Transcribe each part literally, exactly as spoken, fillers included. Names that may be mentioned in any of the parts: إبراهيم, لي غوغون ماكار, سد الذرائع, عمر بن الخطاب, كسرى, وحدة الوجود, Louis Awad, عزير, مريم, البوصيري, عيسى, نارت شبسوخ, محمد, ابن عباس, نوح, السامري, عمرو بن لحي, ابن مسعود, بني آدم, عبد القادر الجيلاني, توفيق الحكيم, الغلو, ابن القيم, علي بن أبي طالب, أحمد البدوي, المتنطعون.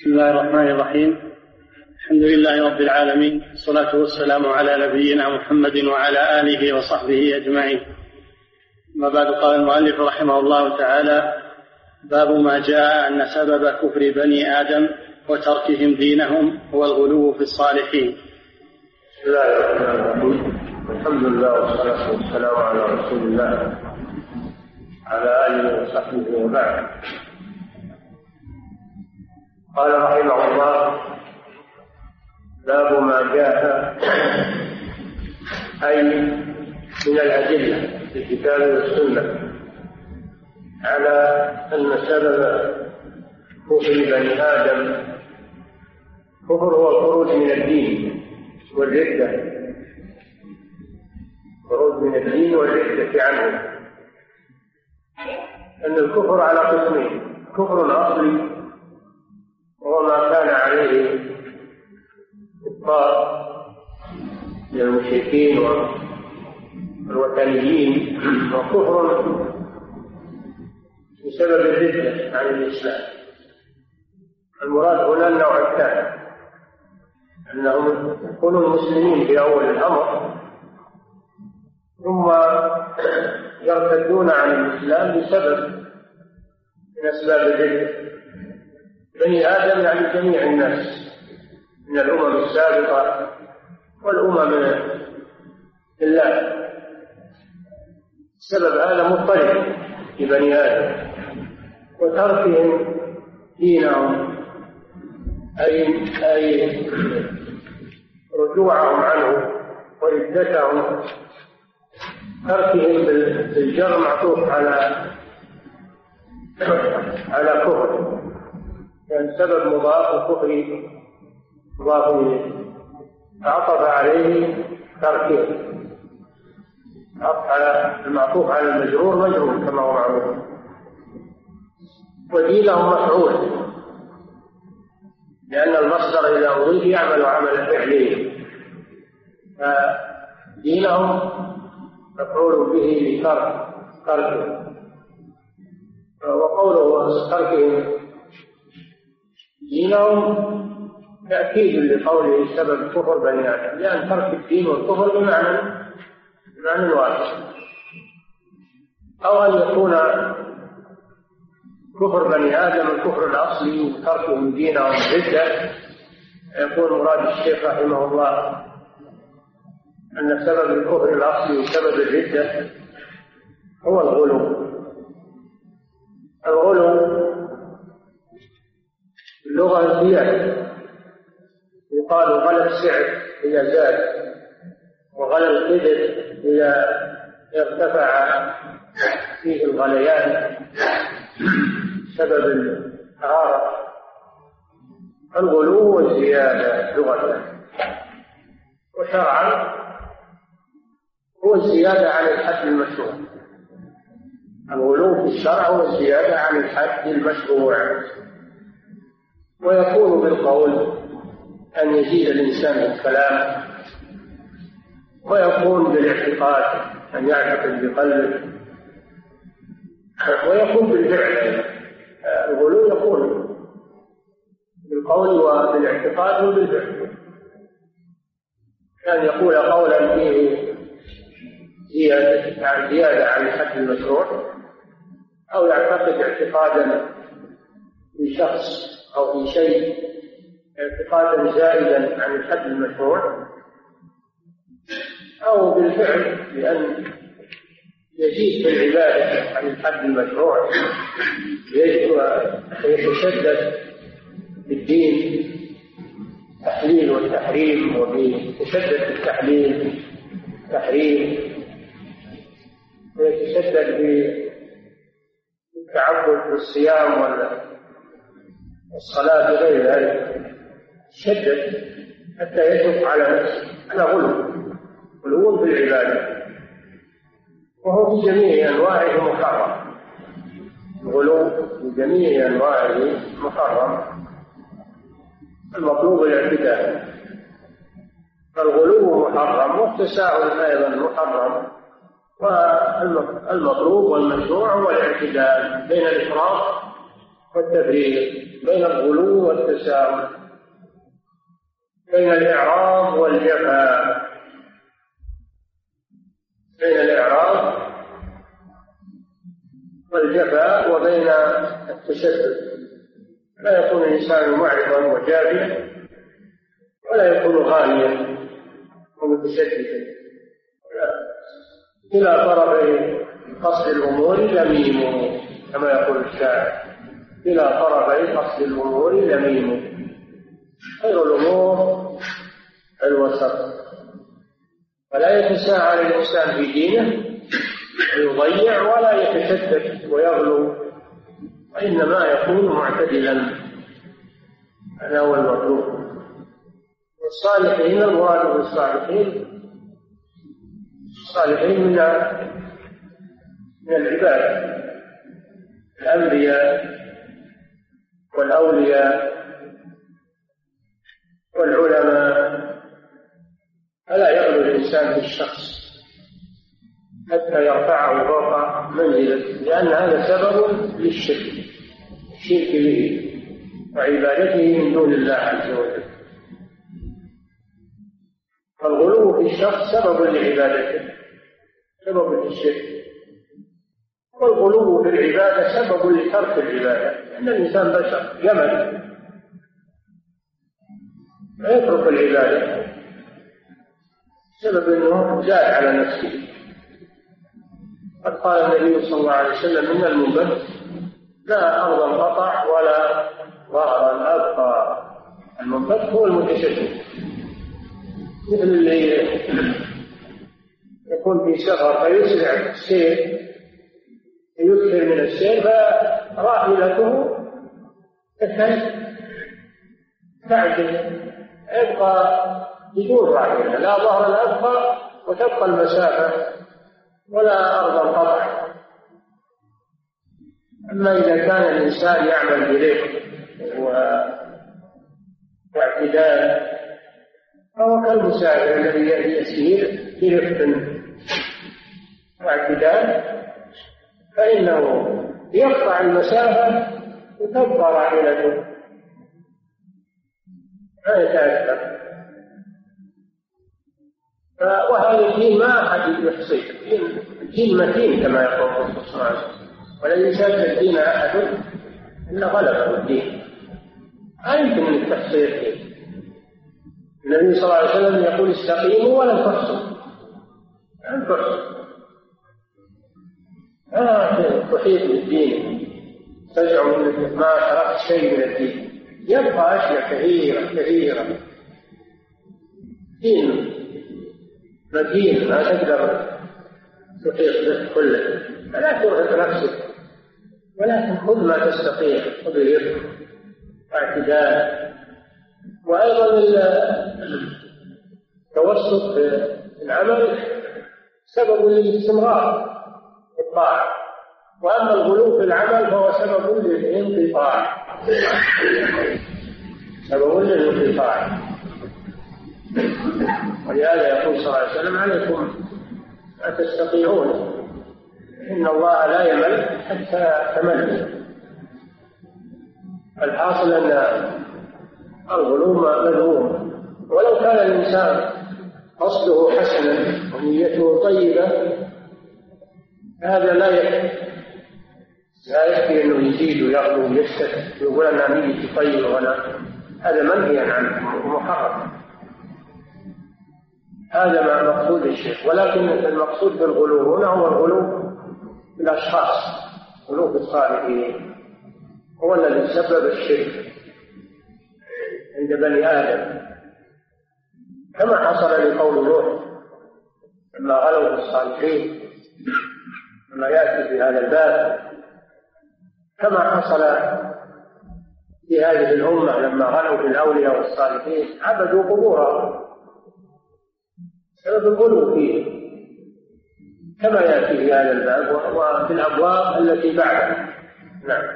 بسم الله الرحمن الرحيم. الحمد لله رب العالمين، والصلاة والسلام على نبينا محمد وعلى آله وصحبه أجمعين. ما بعد، قال المؤلف رحمه الله تعالى: باب ما جاء أن سبب كفر بني آدم وتركهم دينهم هو الغلو في الصالحين. بسم الله الرحمن الرحيم. الحمد لله والصلاة والسلام على رسول الله على آله وصحبه وبعد. قال رحمه الله: باب ما جاء، أي من الأدلة في الكتاب والسنة على أن سبب كفر بني آدم كفر هو الخروج من الدين والردة، خروج من الدين والردة عنه. أن الكفر على قسمين: كفر أصلي وهو ما كان عليه الكفار من المشركين والوثنيين، وكفر بسبب الردة عن الإسلام. المراد هنا النوع الثاني، أنهم يكونوا مسلمين في أول الأمر ثم يرتدون عن الإسلام بسبب من أسباب الردة. بني آدم يعني جميع الناس من الأمم السابقة والأمم الله. السبب هذا مضطرب في بني آدم. وتركهم دينهم، أي أي رجوعهم عنه وردتهم. تركهم بالجر معطوف على على كفر، كان سبب مضاف الكفر مضاف إليه، عطف عليه تركه، عطف على المعطوف على المجرور مجرور كما هو معروف. ودينهم مفعول، لأن المصدر إذا أضيف يعمل عمل فعله، فدينهم مفعول به لترك تركه. وقوله تركه دينهم تأكيد لقوله سبب كفر بني آدم، لأن ترك الدين والكفر بمعنى بمعنى واحد. أو أن يكون كفر بني آدم الكفر الأصلي وتركهم دينهم ردة، يقول مراد الشيخ رحمه الله أن سبب الكفر الأصلي وسبب الردة هو الغلو. الغلو اللغة الزيادة، يقال غلى السعر إذا زاد، وغلى القدر إذا ارتفع فيه الغليان سبب الحرارة. الغلو والزيادة لغة، وشرعا هو الزيادة عن الحد المشروع. الغلو في الشرع هو الزيادة عن الحد المشروع. ويكون بالقول أن يزيد الإنسان بالكلام، ويكون بالاعتقاد أن يعتقد بقلبه، ويكون بالفعل. الغلو يكون بالقول وبالاعتقاد وبالفعل. كان يقول قولا فيه زيادة عن الحد المشروع، أو يعتقد اعتقادا في شخص أو في شيء اعتقادا زائدا عن الحد المشروع، أو بالفعل بأن يزيد في العبادة عن الحد المشروع، يتشدد في الدين تحليل والتحريم، ويتشدد في التحليل والتحريم، ويتشدد في التعبد والصيام وال الصلاة بغير ذلك، شدد حتى يشرف على نفسه. هذا غلو، غلو بالعبادة، وهو بجميع أنواعه محرم. الغلو بجميع أنواعه محرم، المطلوب الاعتدال. فالغلو محرم، والتساهل أيضا محرم، والمطلوب والمشروع هو الاعتدال بين الإفراط والتفريط. بين الغلو والتساهل، بين الإعراض والجفاء، بين الإعراض والجفاء وبين التشدد. لا يكون الإنسان معرضا وجافيا ولا يكون غاليا ومتشددا، إلى طرفي قصد الأمور لميم كما يقول الشاعر، إلى طرفي قصد الأمور لميم، خير الأمور الوسط. فلا يتساهل الإنسان في دينه يضيع ولا يتشدد ويغلو، وإنما يكون معتدلا. هذا هو المطلوب. والصالحين المراد بالصالحين الصالحين من من العباد، الأنبياء والأولياء والعلماء. فلا يغلو الإنسان بالشخص حتى يرفعه فوق منزله، لأن هذا سبب للشرك، الشرك به وعبادته من دون الله عز وجل. فالغلو في الشخص سبب لعبادته، سبب للشرك، والغلو في العبادة سبب لترك العبادة، لأن الإنسان بشر جمل فيترك العبادة سبب أنه زاد على نفسه. قد قال النبي صلى الله عليه وسلم: إن المنبت لا أرضا قطع ولا ظهرا أبقى. المنبت هو المتشدد، مثل اللي يكون في سفر فيسرع السير، يكثر من السير فراحلته تنتهي، بعد يبقى بدون راحلة، لا ظهرا أبقى، وتبقى المسافة ولا أرض القطع. أما إذا كان الإنسان يعمل برفق واعتدال فهو كالمسافر الذي يسير برفق واعتدال، فإنه يقطع المسافة وتبقى راحلته لا يتأثر. وهذا الدين ما أحد يحصيه، الدين متين كما يقول الرسول صلى الله عليه وسلم: ولن يشد الدين أحد إلا غلبه الدين. لا يمكن أن تحصي الدين. النبي صلى الله عليه وسلم يقول: استقيموا ولن تحصوا، لن تحصوا، لا تحيط بالدين، تزعم أنك ما تركت شيء من الدين. يبقى أشياء كثيرة كثيرة، دين متين ما تقدر تحيط به كله. فلا ترهق نفسك، ولكن خذ ما تستطيع، خذ الرفق واعتدال. وأيضا التوسط في العمل سبب للاستمرار في الطاعة، وأما الغلو في العمل فهو سبب للانقطاع، سبب للانقطاع. ولهذا يقول صلى الله عليه وسلم: عليكم لا تستطيعون، إن الله لا يمل حتى تمل. الحاصل أن الغلوم مذموم، ولو كان الإنسان قصده حسنا ونيته طيبة هذا لا يكفي، لا يكفي أنه يزيد ويغلو ويشتت ويقول أنا نيتي طيبة ولا، هذا منهي عنه ومحرم. هذا ما المقصود الشيخ. ولكن المقصود بالغلو هنا هو الغلو بالأشخاص، غلو بالصالحين هو الذي سبب الشرك عند بني آدم، كما حصل لقول نوح لما غلوا بالصالحين، لما يأتي في هذا الباب، كما حصل في هذه الأمة لما غلوا بالأولياء والصالحين، عبدوا قبورهم سبب الغلو فيه، كما يأتي في هذا الباب وفي الأبواب التي بعدها. نعم.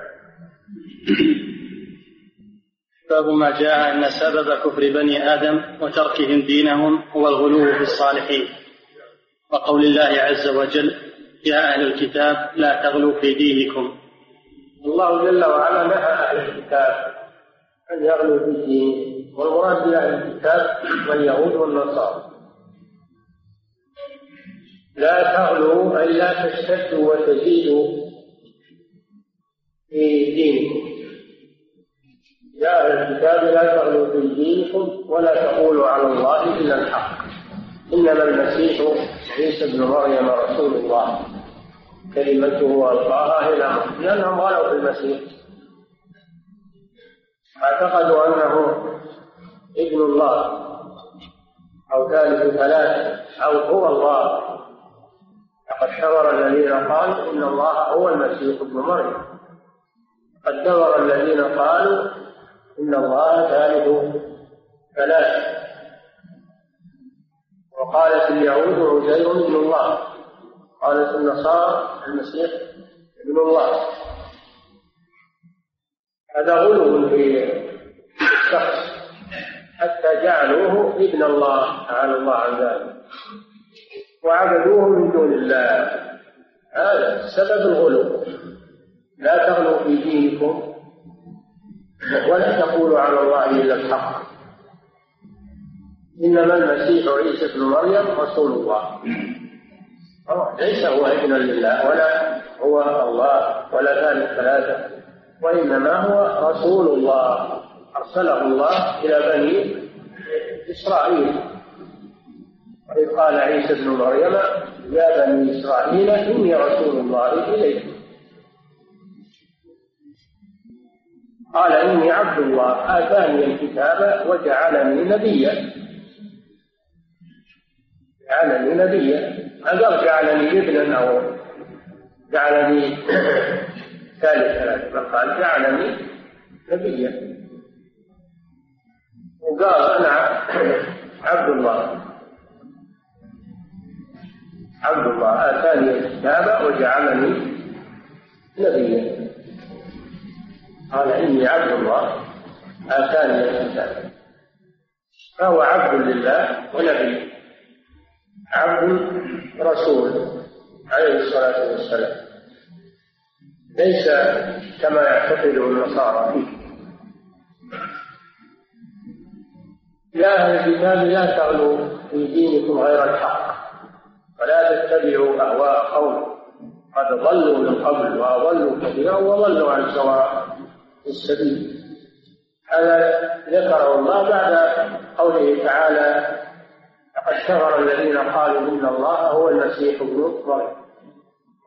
باب ما جاء أن سبب كفر بني آدم وتركهم دينهم هو الغلو في الصالحين، وقول الله عز وجل: يا أهل الكتاب لا تغلوا في دينكم. والله جل وعلا نهى أهل الكتاب أن يغلوا في الدين، والمراد بأهل الكتاب واليهود والنصارى. لا تغلوا أي لا تشتدوا وتزيدوا في دينكم. يا أهل الكتاب لا تغلوا في دينكم ولا تقولوا على الله إلا الحق، إنما المسيح عيسى ابن مريم رسول الله كلمته ألقاها إلى مريم. لأنهم غلوا في المسيح، اعتقدوا أنه ابن الله أو ثالث ثلاثة أو هو الله. لقد شور الذين قالوا إن الله هو المسيح ابن مريم، قد دور الذين قالوا إن الله ثالث ثلاثة، وقالت اليهود عزير ابن الله، قالت النصارى المسيح ابن الله. هذا غلو في الشخص حتى جعلوه ابن الله، تعالى الله عن ذلك، وعبدوه من دون الله. هذا سبب الغلو. لا تغلوا في دينكم ولا تقولوا على الله إلا الحق، إنما المسيح عيسى ابن مريم رسول الله. ليس هو ابن لله ولا هو الله ولا ثالث ثلاثة، وإنما هو رسول الله أرسله الله إلى بني إسرائيل. وإذ قال عيسى ابن مريم يا بني إسرائيل إني رسول الله إليكم، قال إني عبد الله آتاني الكتاب وجعلني نبيا، جعلني نبيا أقر جعلني ابنا أو جعلني ثالثا، قال جعلني نبيا وقال أنا عبد الله، عبد الله آتاني الكتاب وجعلني نبيا، قال إني عبد الله آتاني الكتاب. فهو عبد لله ونبي، عبد رسول عليه الصلاة والسلام، ليس كما يعتقده النصارى فيه. يا أهل الكتاب لا تغلوا في دينكم غير الحق ولا تتبعوا أهواء قوم قد ضلوا من قبل وأضلوا كثيرا وضلوا عن سواء السبيل. هذا ذكره الله بعد قوله تعالى لقد شغر الذين قالوا إن الله هو المسيح ابن مريم،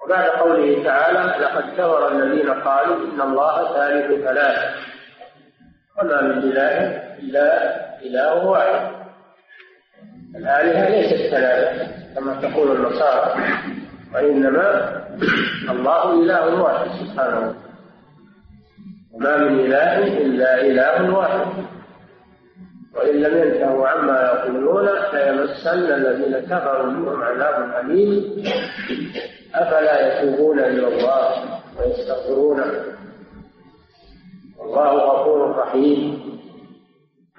وبعد قوله تعالى لقد شغر الذين قالوا إن الله ثالث ثلاثة وما من إله إلا إله واحد. الآلهة ليست ثلاثة كما تقول النصارى، وإنما الله إله واحد سبحانه وتعالى، وما من إله إلا إله واحد. وإن لم ينتهوا عما يقولون فيمسن الذين كفروا منهم عذاب أليم أفلا يتوبون إلى الله ويستغفرونه والله غفور رحيم.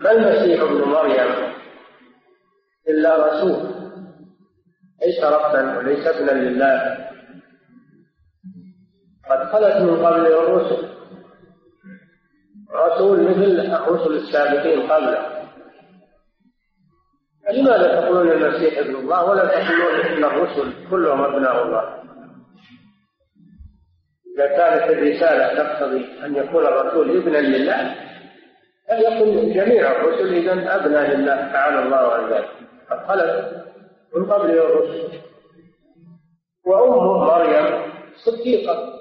ما المسيح ابن مريم إلا رسول، ليس ربا وليس ابنا لله، قد خلت من قبله الرسل، رسول مثل الرسل السابقين قبله. لماذا تقولون المسيح ابن الله ولا تقولون ان الرسل كلهم ابناء الله؟ اذا كانت الرساله تقتضي ان يكون الرسول ابنا لله فليكن جميع الرسل اذن ابناء لله تعالى الله عن ذلك، قد خلت من قبل الرسل. وامه مريم صديقه،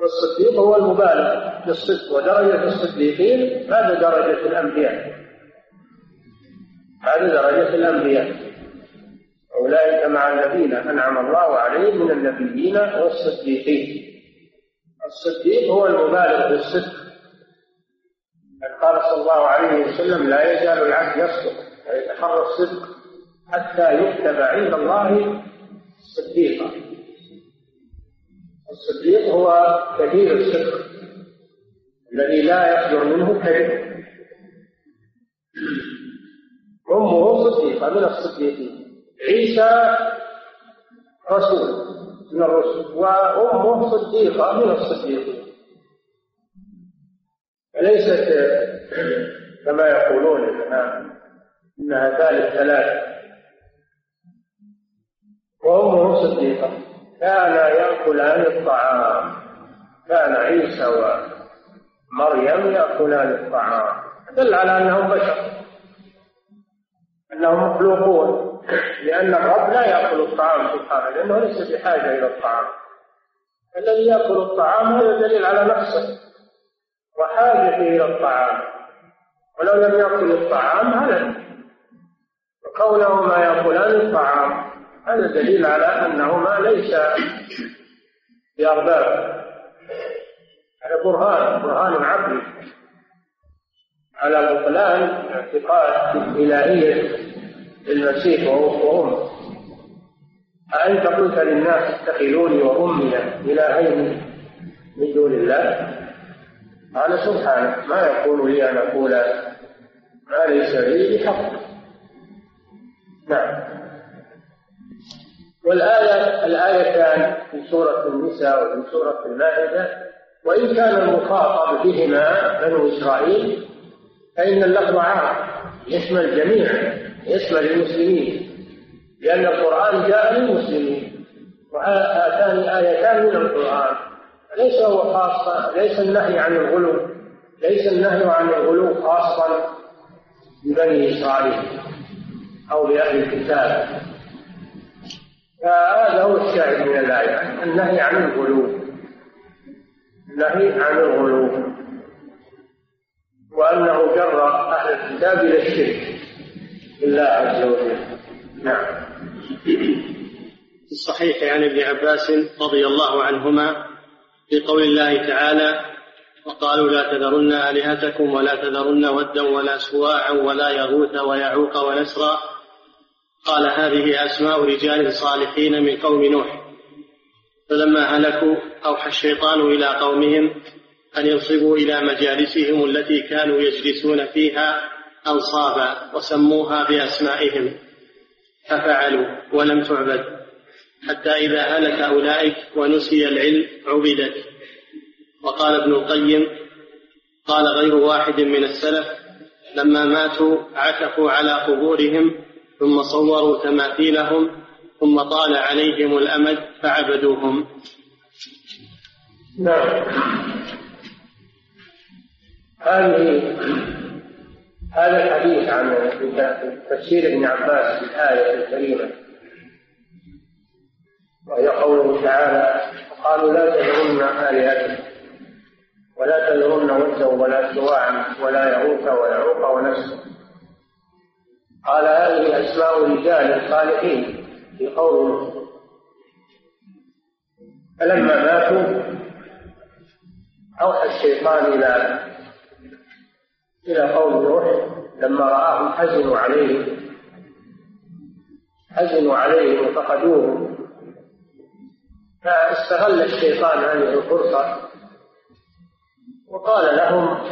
والصديق هو المبالغ في الصدق، ودرجه الصديقين بعد درجه الانبياء، هذه درجة الأنبياء، أولئك مع الذين أنعم الله عليهم من النبيين والصديقين. الصديق هو المبالغ بالصدق، قال صلى الله عليه وسلم لا يزال العبد يصدق ويتحرى الصدق حتى يكتب عند الله صديقا. الصديق هو كثير الصدق الذي لا يصدر منه كذب. أمه صديقة من الصديقين، عيسى رسول من الرسل، وأمه صديقة من الصديقين، ليست كما يقولون إنها ثالث ثلاثة. وأمه صديقة كان يأكلان الطعام، كان عيسى ومريم يأكلان الطعام، دل على أنهم بشر، أنهم مخلوقون، لأن الرب لا يأكل الطعام سبحانه، لأنه ليس بحاجة إلى الطعام. الذي يأكل الطعام هو دليل على نقصه وحاجة إلى الطعام، ولو لم يأكل الطعام هلك، وكونهما يأكلان الطعام هذا دليل على أنهما ليس بأرباب، هذا برهان برهان عقلي على بطلان اعتقاد الإلهية للمسيح وأمه. أأنت قلت للناس اتخذوني وأمي إلهين من دون الله؟ قال سبحانه ما يقول لي أن أقول ما ليس لي بحق. نعم. والآية الآيتان في سورة النساء وفي سورة المائدة، وإن كان المخاطب بهما بنو إسرائيل فإن اللفظ عام يشمل الجميع، يشمل المسلمين، لأن القرآن جاء للمسلمين، وهاتان آيتان من القرآن، ليس هو خاصة، ليس النهي عن الغلو، ليس النهي عن الغلو خاصا ببني إسرائيل أو بأهل الكتاب. هذا هو الشاهد من الآية، النهي عن الغلو، النهي عن الغلو، وأنه جر أهل الكتاب إلى الشرك بالله عز وجل. نعم. في الصحيح عن يعني ابن عباس رضي الله عنهما في قول الله تعالى وقالوا لا تذرن آلهتكم ولا تذرن ودا ولا سواعا ولا يغوث ويعوق ونسرا، قال هذه أسماء رجال صالحين من قوم نوح، فلما هلكوا أوحى الشيطان إلى قومهم أن ينصبوا إلى مجالسهم التي كانوا يجلسون فيها أنصابا وسموها بأسمائهم ففعلوا ولم تعبد، حتى إذا هلك أولئك ونسي العلم عبدت. وقال ابن القيم قال غير واحد من السلف لما ماتوا عكفوا على قبورهم ثم صوروا تماثيلهم ثم طال عليهم الأمد فعبدوهم. نعم. هذا الحديث عن تفسير ابن عباس في الآية الكريمة وهي قوله تعالى قالوا لا تذرن آلهتكم ولا تذرن ودا ولا سواعا ولا يغوث ويعوق ونسرا، قال هذه أسماء رجال صالحين في قوله، فلما ماتوا أوحى الشيطان إلى إلى قوم نوح لما رآهم حزنوا عليه حزنوا عليه وفقدوه، فاستغل الشيطان هذه الفرصة وقال لهم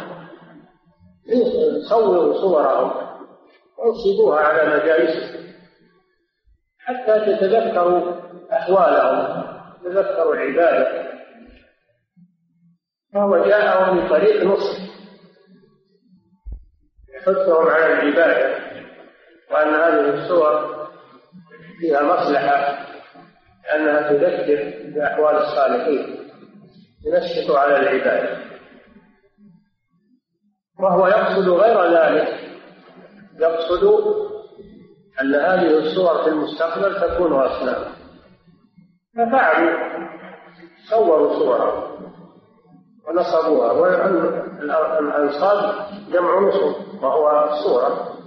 صوروا صورهم وانصبوها على مجالسهم حتى تتذكروا أحوالهم، تذكروا العبادة. فهو جاءهم بطريق نصح يحثهم على العبادة، وأن هذه الصور فيها مصلحة لأنها تذكر بأحوال الصالحين، تنشط على العبادة، وهو يقصد غير ذلك، يقصد أن هذه الصور في المستقبل تكون أصنام. ففعلوا صوروا صورها ونصبوها، والأنصاب جمع نصب وهو الصورة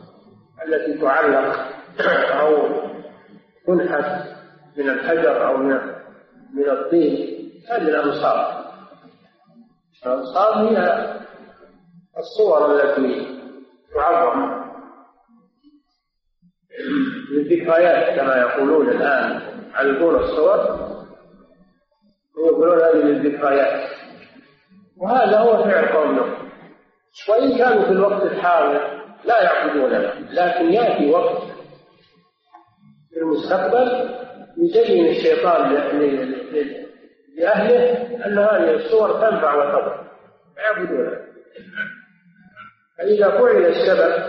التي تعلق أو تنحت من الحجر أو من الطين، هذه الأنصاب. الأنصاب هي الصور التي تعظم للذكريات كما يقولون الآن، يعلقون الصور ويقولون هذه للذكريات، وهذا هو فعل قوم نوح. وإن كانوا في الوقت الحاضر لا يعبدونها، لكن يأتي وقت في المستقبل يزين الشيطان لأهله أن هذه الصور تنفع وتضر، يعبدونها فإذا فعل السبب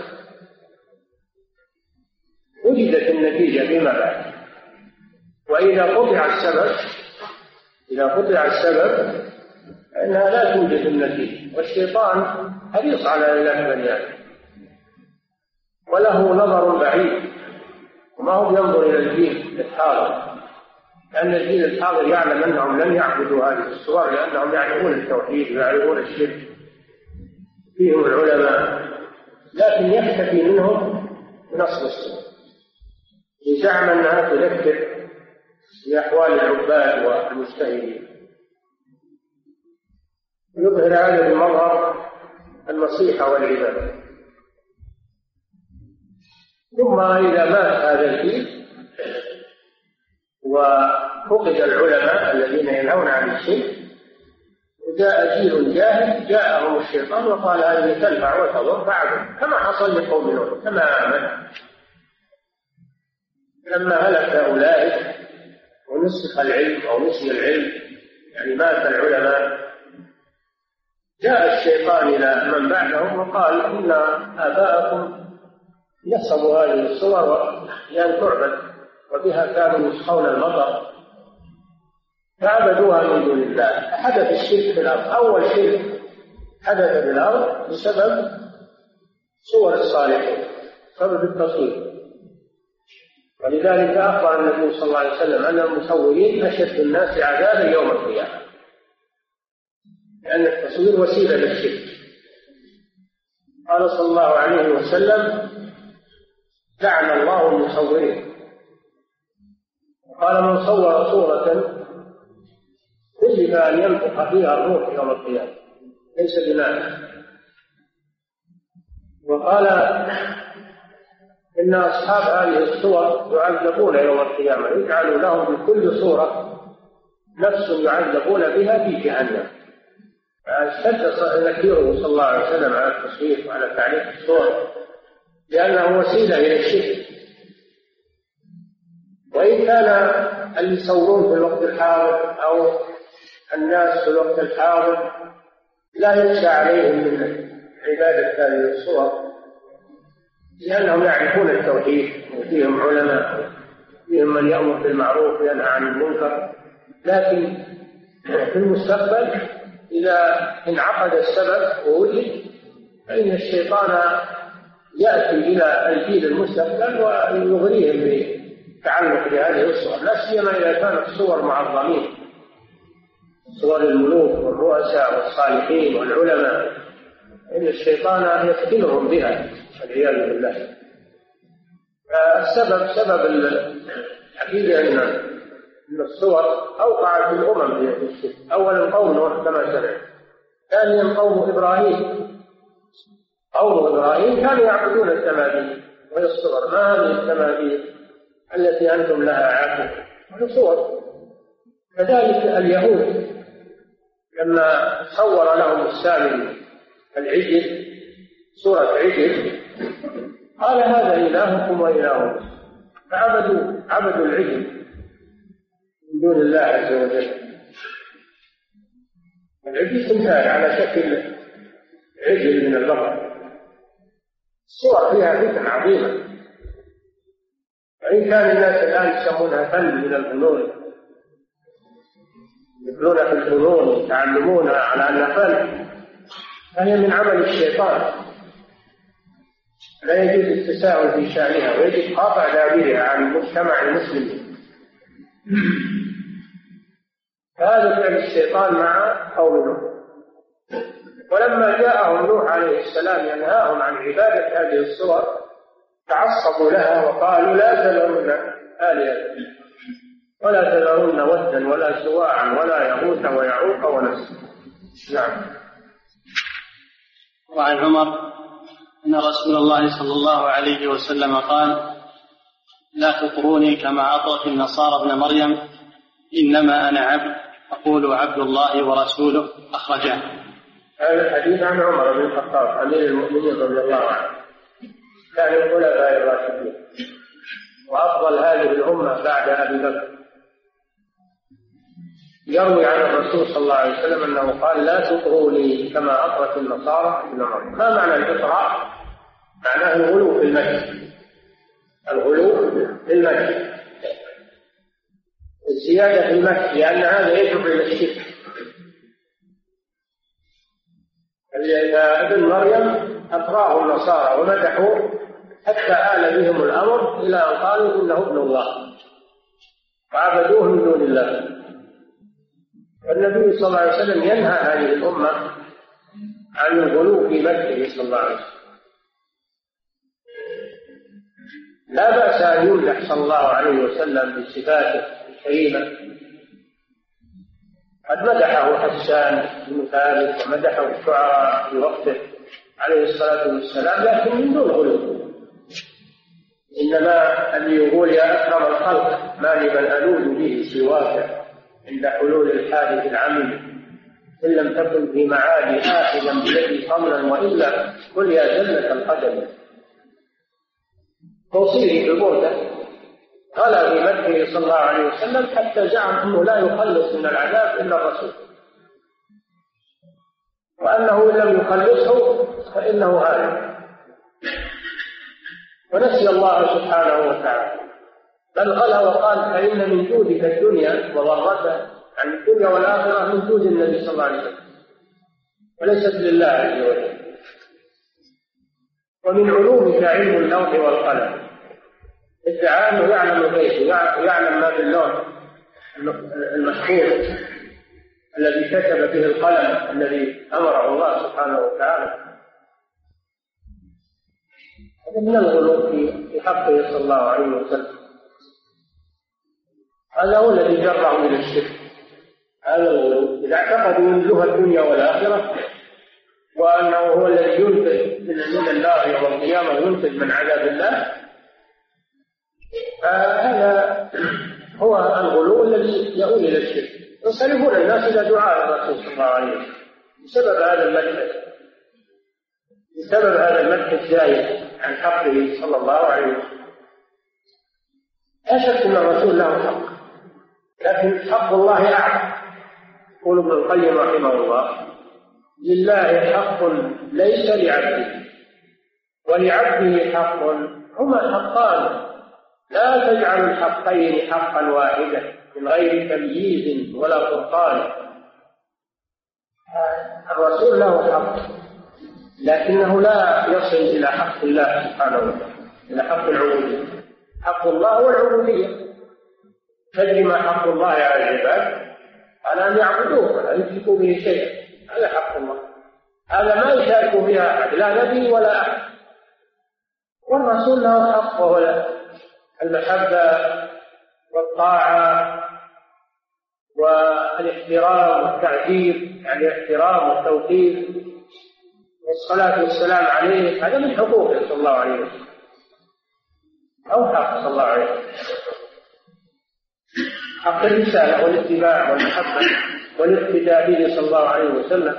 وجدت النتيجة فيما بعد، وإذا قطع السبب إذا قطع السبب فإنها لا توجد النتيجة. والشيطان حريص على إله بني آدم وله نظر بعيد، وما هو ينظر إلى الدين الحاضر، لأن الدين الحاضر يعلم أنهم لن يعبدوا هذه الصور لأنهم يعرفون التوحيد ويعرفون الشرك، فيهم العلماء، لكن يختفي منهم نصف الصور لزعم أنها تذكر بأحوال العباد والمجتهدين. يظهر هذا المظهر النصيحة والعبادة. ثم إذا مات هذا الدين وفقد العلماء الذين ينهون عن الشرك وجاء جيل جاهل، جاءهم الشيطان وقال هذه تنفع وتضر بعضهم، كما حصل لقوم نوح كما آمن لما هلك أولئك ونسخ العلم أو نسي العلم، يعني مات العلماء، جاء الشيطان إلى من بعدهم وقال إن آباءكم نصبوا هذه الصور لأن تعبد وبها كانوا يسقون المطر فعبدوها من دون الله. حدث الشرك في الأرض، أول شرك حدث في الأرض بسبب صور الصالحين، بسبب التصوير. ولذلك أخبر النبي صلى الله عليه وسلم أن المصورين أشد الناس عذابا يوم القيامة، لأن التصوير وسيلة للشرك. قال صلى الله عليه وسلم لعن الله المصورين، قال من صور صورة كلف أن ينفخ فيها الروح يوم القيامة ليس بنافخ. وقال إن أصحاب هذه الصور يعذبون يوم القيامة، يجعل لهم بكل صورة نفس يعذبون بها في جهنم. فاشتد نكيره صلى الله عليه وسلم على التصوير وعلى تعليق الصور لأنه وسيلة إلى الشرك. وإن كان اللي يصورون في الوقت الحاضر أو الناس في الوقت الحاضر لا يخشى عليهم من عبادة هذه الصور لأنهم يعرفون التوحيد وفيهم علماء وفيهم من يأمر بالمعروف وينهى عن المنكر، لكن في المستقبل إذا انعقد السبب ووجد فإن الشيطان يأتي إلى الجيل المستقبل ويغريهم بالتعلق بهذه الصور، لا سيما إذا كانت صور معظمين، صور الملوك والرؤساء والصالحين والعلماء، إن الشيطان يفتنهم بها والعياذ بالله. فالسبب سبب الحقيقة أن الصور أوقعت الأمم في الشرك، أولا قوم نوح كما سمعت، ثانيا قوم إبراهيم. قوم إبراهيم كانوا يعبدون التماثيل وهي الصور، ما هذه التماثيل التي أنتم لها عاكفون؟ وهي صور. كذلك اليهود لما صور لهم السامري العجل صورة عجل قال هذا إلهكم وإلهكم، فعبدوا عبدوا العجل من دون الله عز وجل. العجل تمثال على شكل عجل من البقر، الصور فيها فتنة عظيمة. وإن كان الناس الآن يسمونها فن من الفنون، يبنون في الفنون ويتعلمونها على أنها فن، فهي من عمل الشيطان. لا يجوز التساهل في شأنها ويجب قطع دابرها عن مجتمع المسلمين. فهذا فعل الشيطان مع قوم نوح. ولما جاءهم نوح عليه السلام ينهاهم عن عبادة هذه الصور تعصبوا لها وقالوا لا تذرن آلهتكم ولا تذرن ودا ولا سواعا ولا يغوث ويعوق ونسوا. نعم. وعن عمر أن رسول الله صلى الله عليه وسلم قال لا تطروني كما أطرت النصارى ابن مريم إنما أنا عبد أقول عبد الله ورسوله أخرجاه. هذا الحديث عن عمر بن الخطاب أمير المؤمنين رضي الله عنه، كان الخلفاء الراشدين وأفضل هذه الأمة بعد أبي بكر، يروي عن الرسول صلى الله عليه وسلم أنه قال: لا تطغوا لي كما أطرت النصارى ابن مريم. ما معنى الإطراء؟ معناه الغلو في المسجد، الغلو في المسجد، الزيادة في المسجد، لأن هذا يجب إلى الشرك. ابن مريم أطراه النصارى ومدحوه حتى آل بهم الأمر إلى أن قالوا إنه ابن الله وعبدوه من دون الله. والنبي صلى الله عليه وسلم ينهى هذه الأمة عن الغلو في مدحه صلى الله عليه وسلم. لا بأس أن يمدح صلى الله عليه وسلم بصفاته الكريمة، قد مدحه حسان بن ثابت ومدحه الشعراء في وقته عليه الصلاة والسلام، لكن من دون غلو، إنما أن يقول: يا أكرم الخلق ما لي بل ألوذ به سواك عند حلول الحادث العميم، إن لم تكن في معادي آخذا بيدي خمرا وإلا قل يا جنة القدم. البوصيري ببردة غلا في مدحه صلى الله عليه وسلم حتى زعم أنه لا يخلص من العذاب إلا الرسول، وأنه إن لم يخلصه فإنه آثم، ونسي الله سبحانه وتعالى، بل غلا وقال: فإن من جودك الدنيا وضرتها، عن الدنيا والآخرة من جود النبي صلى الله عليه وسلم وليست لله عز وجل. ومن علومك علم اللوح والقلم، ادعى انه يعلم الغيب ويعلم ما في اللوح المحفوظ الذي كتب به القلم الذي امره الله سبحانه وتعالى. هذا من الغلو في حقه صلى الله عليه وسلم، هذا هو الذي جرهم الى الشرك، هذا الغلو. اذا اعتقدوا من له الدنيا والاخره وانه هو الذي ينتج من النار يوم القيامه وينتج من عذاب الله، هذا هو الغلو الذي يؤول الى الشرك. ينصرفون الناس الى دعاء الرسول صلى الله عليه وسلم بسبب هذا المدح، بسبب هذا المدح الزايد عن حقه صلى الله عليه وسلم. لا شك ان الرسول له حق، لكن حق الله اعلى. يقول ابن القيم رحمه الله: لله حق ليس لعبده، ولعبده حق، هما حقان، لا تجعل الحقين حقا واحدا من غير تمييز ولا فرقان. الرسول له حق، لكنه لا يصل الى حق الله سبحانه وتعالى، الى حق العبوديه. حق الله والعبوديه، فجم حق الله على العباد على ان يعبدوه ولا يشركوا به شيئا، هذا حق الله، هذا ما يشارك بها أحد، لا نبي ولا أحد. والرسول له حق، وهو المحبة والطاعة والاحترام والتعذيب، يعني الاحترام والتوقير والصلاة والسلام عليه، هذا من حقوقه صلى الله عليه وسلم، أو حق صلى الله عليه وسلم، حق الرسالة والاتباع والمحبة والاقتداء به صلى الله عليه وسلم.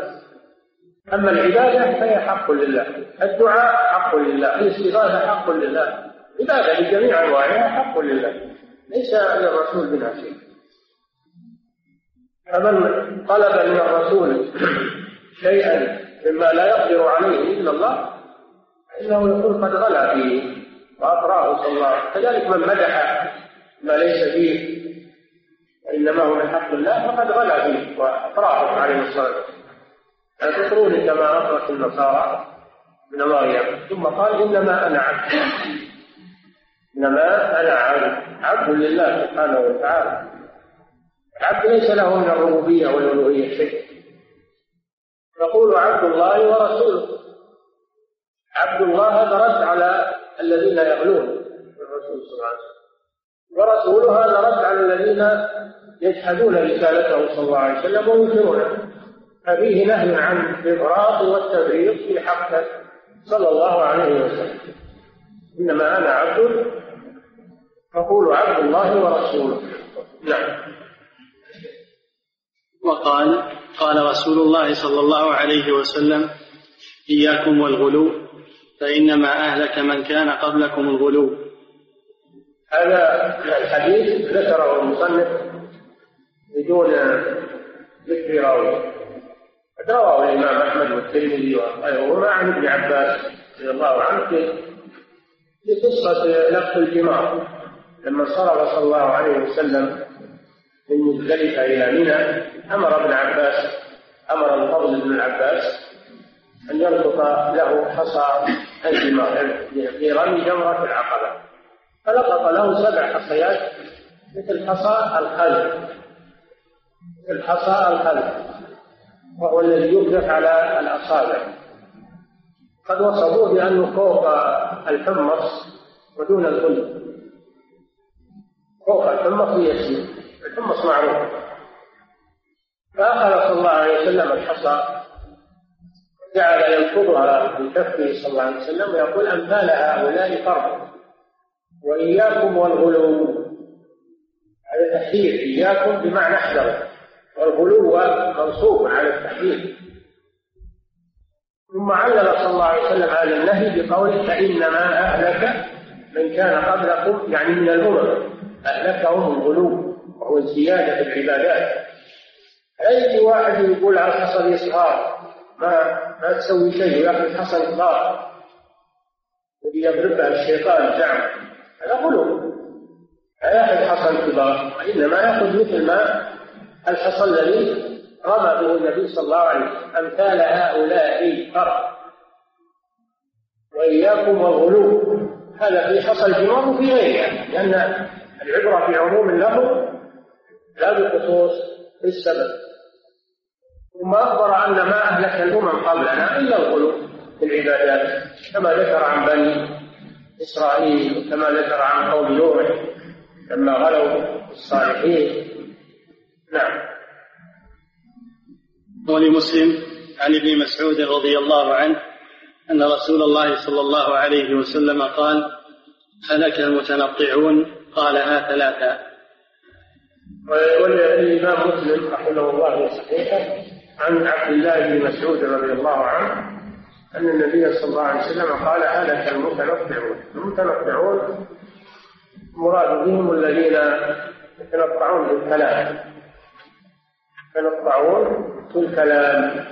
أما العبادة فهي حق لله، الدعاء حق لله، الاستغاثة حق لله، عبادة بجميع أنواعها حق لله، ليس للرسول منها شيء. فمن طلب من الرسول شيئا مما لا يقدر عليه إلا الله فإنه يقول قد غلا فيه وأطراه صلى الله عليه وسلم. كذلك من مدح ما ليس فيه إنما هو من حق الله فقد غلا فيه وأطراه عليه الصلاة والسلام: لا تطروني كما أطرت النصارى ابن مريم. ثم قال: إنما أنا عبد، إنما أنا عبد، عبد لله سبحانه وتعالى. العبد ليس له من الربوبية والألوهية شيء. نقول عبد الله ورسوله، عبد الله هذا رد على الذين يغلون بالرسول صلى الله عليه وسلم، ورسوله هذا رد على الذين يجحدون رسالته صلى الله عليه وسلم وينكرونه، ففيه نهي عن الإغراء والتبرير في حقه صلى الله عليه وسلم. إنما أنا عبد، فقولوا عبد الله ورسوله. نعم. وقال: قال رسول الله صلى الله عليه وسلم: إياكم والغلو، فإنما أهلك من كان قبلكم الغلو. هذا الحديث ذكره المصنف في بدون ذكر راوي. فدروا الإمام أحمد والترمذي وغيرهما عن ابن عباس رضي الله عنه في قصة لقط الجمار لما انصرف صلى الله عليه وسلم من مزدلفة إلى منى أمر ابن عباس أمر الفضل بن العباس أن يربط له حصى الجمار في رمي جمرة العقبة، فلقط له سبع حصيات مثل حصى الخلف الحصى الخلف وهو الذي يبدأ على الأصابع، قد وصفوه بأنه فوق الحمص ودون الظل، فوق الحمص يسير، الحمص معروف. فأخذ صلى الله عليه وسلم الحصى جعل ينقضها بكفه صلى الله عليه وسلم ويقول أمثال هؤلاء فرض وإياكم والغلو، على التحذير، إياكم بمعنى احذروا، والغلو منصوب على التحذير. ثم علل صلى الله عليه وسلم على النهي بقوله فإنما أهلك من كان قبلكم، يعني من الأمم، أهلكهم الغلو وهو الزيادة في العبادات. أي واحد يقول على الحصى إصغار ما ما تسوي شيء ويأخذ الحصى إصغار ويضربها الشيطان زعم، هذا غلو. لا يأخذ حصى الكبار وإنما يأخذ مثل ما الحصى الذي رمى به النبي صلى الله عليه وسلم أمثال هؤلاء فرق وإياكم والغلو، هذا في حصى الجمار وفي غيرها، لأن العبرة في عموم اللفظ لا بخصوص السبب. ثم أخبر أن ما أهلك الأمم قبلنا إلا الغلو في العبادات كما ذكر عن بني إسرائيل وكما ذكر عن قوم نوح لما غلوا الصالحين. نعم. ولمسلم عن ابن مسعود رضي الله عنه أن رسول الله صلى الله عليه وسلم قال هلك المتنطعون قالها ثلاثة. والإمام مسلم رحمه الله صحيحا عن عبد الله بن مسعود رضي الله عنه أن النبي صلى الله عليه وسلم قال هلك المتنطعون. المتنطعون مراد بهم الذين يتنطعون بالكلام، يتنطعون في الكلام،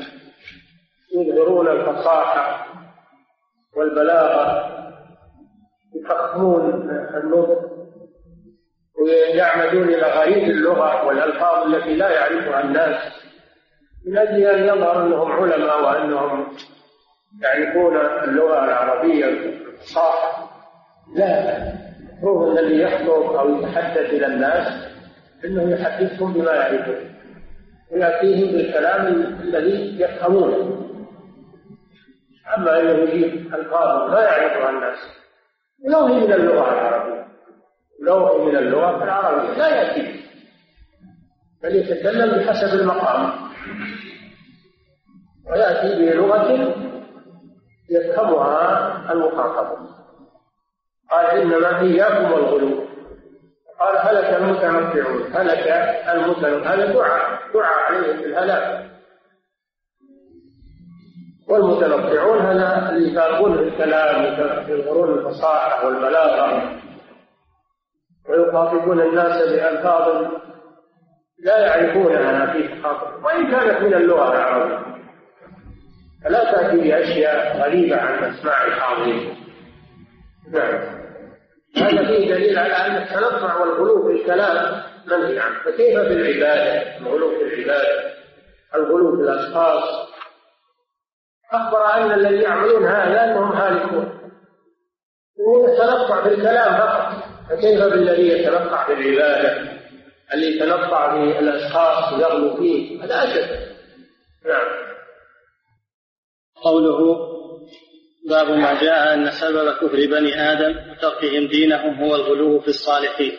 يظهرون الفصاحة والبلاغة، يفخمون النطق ويعمدون إلى غريب اللغة والألفاظ التي لا يعرفها الناس من أجل أن يظهر أنهم علماء وأنهم يعرفون اللغة العربية الفصاحة. لا، هو الذي يحضر أو يتحدث إلى الناس أنه يحدثهم بما يعرفون ويأتيهم بالكلام الذي يفهمونه، أما أنه يجيب ألفاظ ما يعرفها الناس ولو هي من اللغة العربية، لو هي من اللغة العربية لا يأتي، بل يتكلم بحسب المقام ويأتي بلغة يفهمها المخاطب. قال إنما إياكم والغلو، قال هلك المتنطعون، هلك المتنطعون، هذا دعاء دعاء عليهم بالهلاك. والمتنطعون هنا اللي يفارقون الكلام ويظهرون الفصاحة والبلاغة ويخاطبون الناس بألفاظ لا يعرفونها في خاطر وإن كانت من اللغة العربية، فلا تأتي بأشياء غريبة عن مسمع الحاضرين. نعم. هذا فيه دليل على أن التنطع والغلو في الكلام منهي عنه، فكيف بالعبادة؟ الغلو في العبادة، الغلو في الأشخاص. أخبر أن الذين يعملون هذا أنهم هالكون، وهم يتنطع بالكلام فقط، فكيف بالذي يتنطع بالعبادة؟ اللي يتنطع بالأشخاص ويغلو فيه هذا أشد. نعم. قوله باب ما جاء أن سبب كفر بني آدم وتركهم دينهم هو الغلو في الصالحين.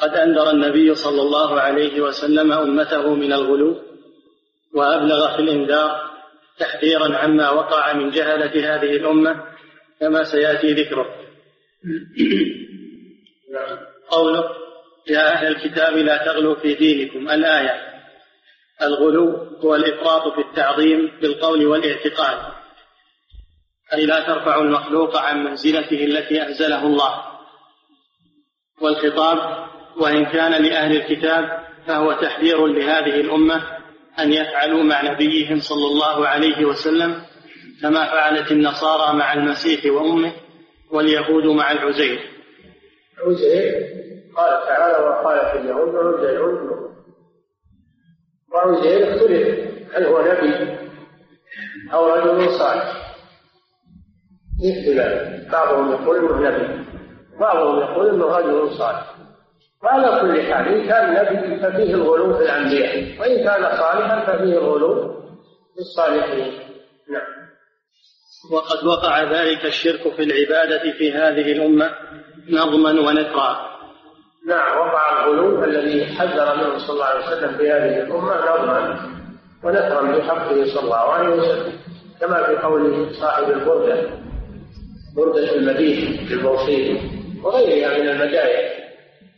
قد أنذر النبي صلى الله عليه وسلم أمته من الغلو وأبلغ في الإنذار تحذيرا عما وقع من جهلة هذه الأمة كما سيأتي ذكره. قوله يا أهل الكتاب لا تغلوا في دينكم الآية، الغلو هو الإفراط في التعظيم بالقول والاعتقاد، أي لا ترفع المخلوق عن منزلته التي أنزله الله. والخطاب وإن كان لأهل الكتاب فهو تحذير لهذه الأمة أن يفعلوا مع نبيهم صلى الله عليه وسلم كما فعلت النصارى مع المسيح وأمه واليهود مع العزير. عزير قال تعالى وقالت اليهود عزير، وعزير اختلف هل هو نبي أو رجل صالح، اختلاف، بعضهم يقول انه نبي بعضهم يقول انه رجل صالح. وعلى كل حال إن كان نبي ففيه الغلو في الأنبياء، وإن كان صالحا ففيه الغلو في الصالحين. نعم. وقد وقع ذلك الشرك في العبادة في هذه الأمة نظما ونثرا. نعم، وقع الغلو الذي حذر منه صلى الله عليه وسلم في هذه الأمة نظما ونثرا في حقه صلى الله عليه وسلم، كما في قول صاحب البردة بردة المديح البوصيري وغيرها من المدايح،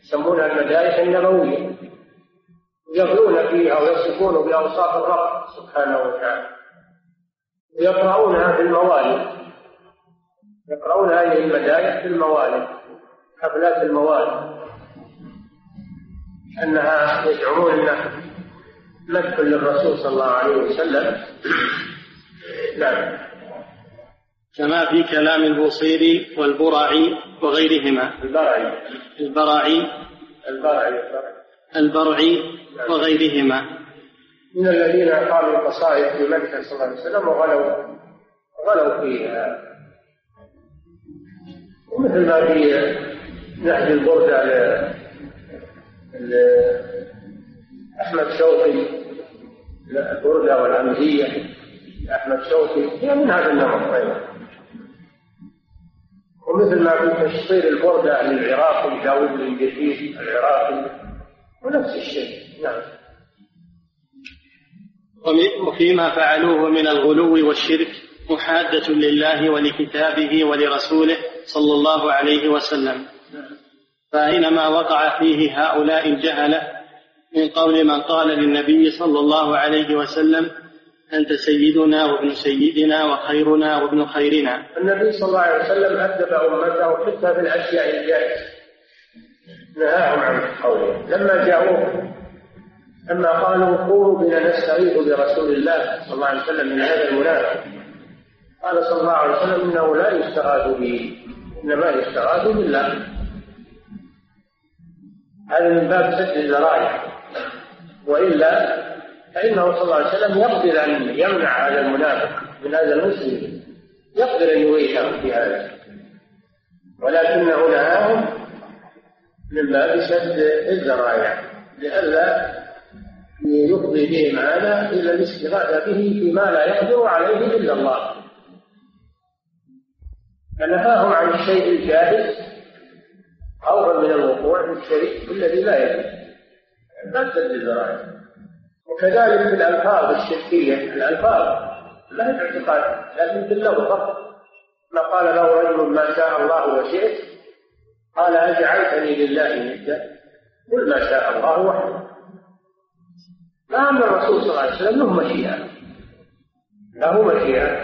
يسمونها المدايح النبوية، يغلون فيها ويصفون بأوصاف الرب سبحانه وتعالى، يقرؤونها في الموالد، يقرؤون هذه المدايح في الموالد، حفلات الموالد، أنها يزعمون أنها مدح للرسول صلى الله عليه وسلم. نعم. كما في كلام البوصيري والبرعي وغيرهما البرعي البرعي البرعي البرعي وغيرهما من الذين قالوا القصائد في مكة صلى الله عليه وسلم وغلوا غلوا فيها، ومثل ما في نهج البردة لأحمد شوقي، البردة والعمزية لأحمد شوقي هي من هذا النوع أيضا، ومثل ما في تشطير البردة للعراقي داود بن جديد العراقي ونفس الشيء. نعم. وفيما فعلوه من الغلو والشرك محادة لله ولكتابه ولرسوله صلى الله عليه وسلم، فإنما وقع فيه هؤلاء الجهلة من قول من قال للنبي صلى الله عليه وسلم أنت سيدنا وابن سيدنا وخيرنا وابن خيرنا. النبي صلى الله عليه وسلم أدب أمته حتى بالأشياء الجائزة نهاهم عن قوله، لما جاءوه لما قالوا قولوا بنا نستعيذ برسول الله صلى الله عليه وسلم من هذا المنافق، قال صلى الله عليه وسلم إنه لا يستعاذ به إنما يستعاذ بالله. هذا من باب سد الذرائع، وإلا فإنه صلى الله عليه وسلم يقدر أن يمنع هذا المنافق من هذا المسلم، يقدر أن يويشه في هذا، ولكنه نهاهم من باب سد الذرائع لئلا يقضي به معنا إلا الاستغاثة به فيما لا يقدر عليه إلا الله. فنهاهم عن الشيء الجائز خوفا من الوقوع في الشرك الذي لا يجوز، بدل الذرائع. وكذلك في الألفاظ الشركية، الألفاظ لا باعتقاد لكن باللغة، ما قال له رجل ما شاء الله وشئت قال أجعلتني لله ندا، قل ما شاء الله وحده. ما أمر الرسول صلى الله عليه وسلم له مشيئة، له مشيئة،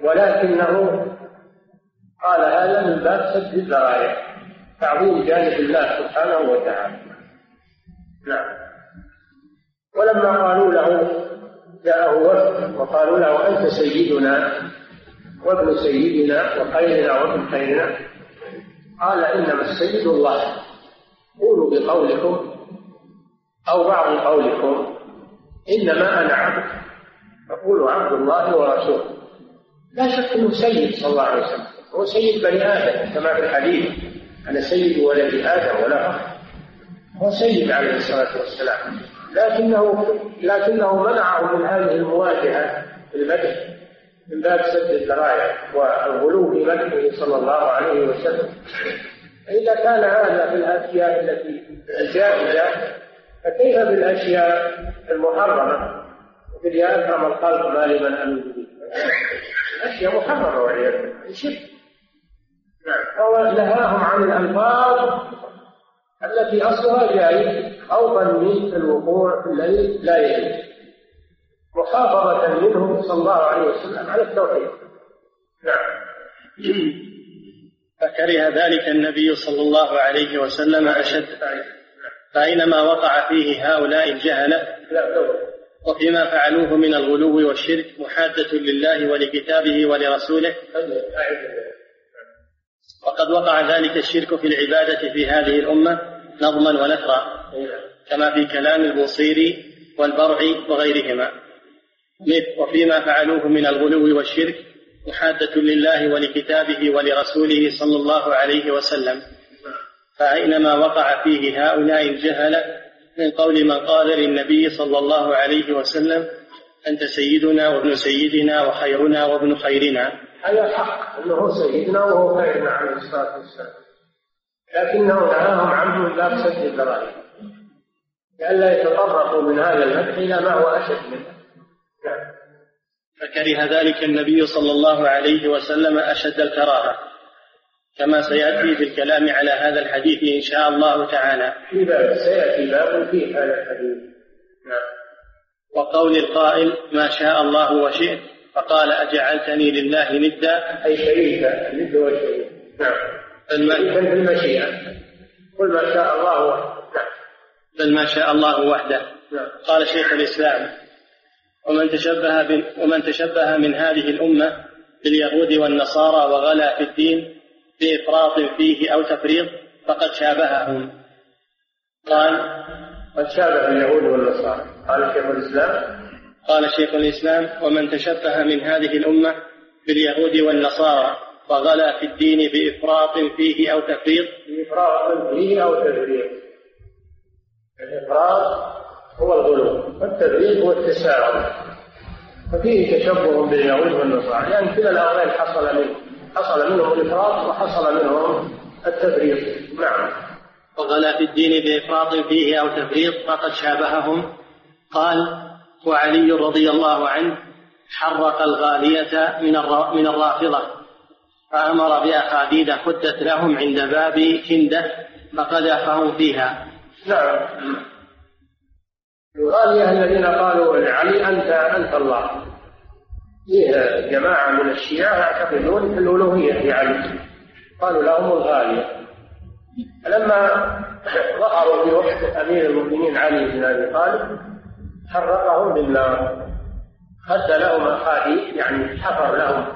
ولكنه قال هذا من باب سد الذرائع، تعظيم جانب الله سبحانه وتعالى. نعم. ولما قالوا له جاءه وفد وقالوا له أنت سيدنا وابن سيدنا وخيرنا وابن خيرنا، قال إنما السيد الله، قولوا بقولكم أو بعض قولكم، إنما أنا عبد، أقول عبد الله ورسوله. لا شك أنه سيد صلى الله عليه وسلم، هو سيد بني آدم كما في الحديث أنا سيد ولد آدم ولا أخر، هو سيد عليه الصلاة والسلام، لكنه لكنه منعه من هذه المواجهة في المدح من باب سد الذرائع والغلو في مدحه صلى الله عليه وسلم. إذا كان هذا في الأشياء التي جائزة فكيف بالأشياء المحرمة؟ يا أكرم الخلق ما لمن أمن به، أشياء محرمة وعياذ بالله شرك. نعم. نهاهم عن الألفاظ التي أصلها جائز خوفا من الوقوع الذي لا يجوز، مخاطبة منهم صلى الله عليه وسلم على التوحيد. نعم. فكره ذلك النبي صلى الله عليه وسلم أشد، فأينما وقع فيه هؤلاء الجهلة وفيما فعلوه من الغلو والشرك محادة لله ولكتابه ولرسوله، وقد وقع ذلك الشرك في العبادة في هذه الأمة نظما ونثرا، كما في كلام البوصيري والبرعي وغيرهما. وفيما فعلوه من الغلو والشرك محادة لله ولكتابه ولرسوله صلى الله عليه وسلم، فأينما وقع فيه هؤلاء الجهلة من قول من قال للنبي صلى الله عليه وسلم: أنت سيدنا وابن سيدنا وخيرنا وابن خيرنا. هذا حق أنه سيدنا وهو خيرنا عليه الصلاة والسلام، لكنه نهاهم عنه إلا بسد الذرائع لئلا يتطرقوا من هذا المدح إلى ما هو أشد منه. فكره ذلك النبي صلى الله عليه وسلم أشد الكراهة، كما سيأتي في الكلام على هذا الحديث إن شاء الله تعالى. سيأتي باب في هذا الحديث. وقول القائل: ما شاء الله وشئت، فقال: أجعلتني لله ندا، أي شريكا، ند وشريك. نعم. قل ما شاء الله وحده. بل ما شاء الله وحده. قال شيخ الإسلام: ومن تشبه ومن تشبه من هذه الأمة باليهود والنصارى وغلا في الدين بإفراط فيه أو تفريط فقد شابههم. قال: قد شابه اليهود والنصارى. قال شيخ الإسلام قال شيخ الإسلام: ومن تشبه من هذه الأمة باليهود والنصارى وغلا في الدين بإفراط فيه أو تفريط بإفراط فيه أو تفريط الإفراط هو الغلو والتفريط هو التساهل، ففيه تشبه باليهود والنصارى، لأن يعني كلا الأمرين حصل منهم حصل منهم الإفراط وحصل منهم التفريط. نعم. وغلا في الدين بإفراط فيه أو تفريط فقد شابههم. قال: وعلي رضي الله عنه حرق الغالية من الرافضة فأمر بأخاديد حدت لهم عند باب كندة فقذفهم فيها. نعم. الغالية الذين قالوا لعلي: أنت أنت الله. فيه جماعة من الشيعة يعتقدون في الألوهية في علي، قالوا لهم الغالية. فلما ظهروا في وقت أمير المؤمنين علي بن أبي طالب حرقهم بالنار، حتى لهم أخاديد، يعني حفر لهم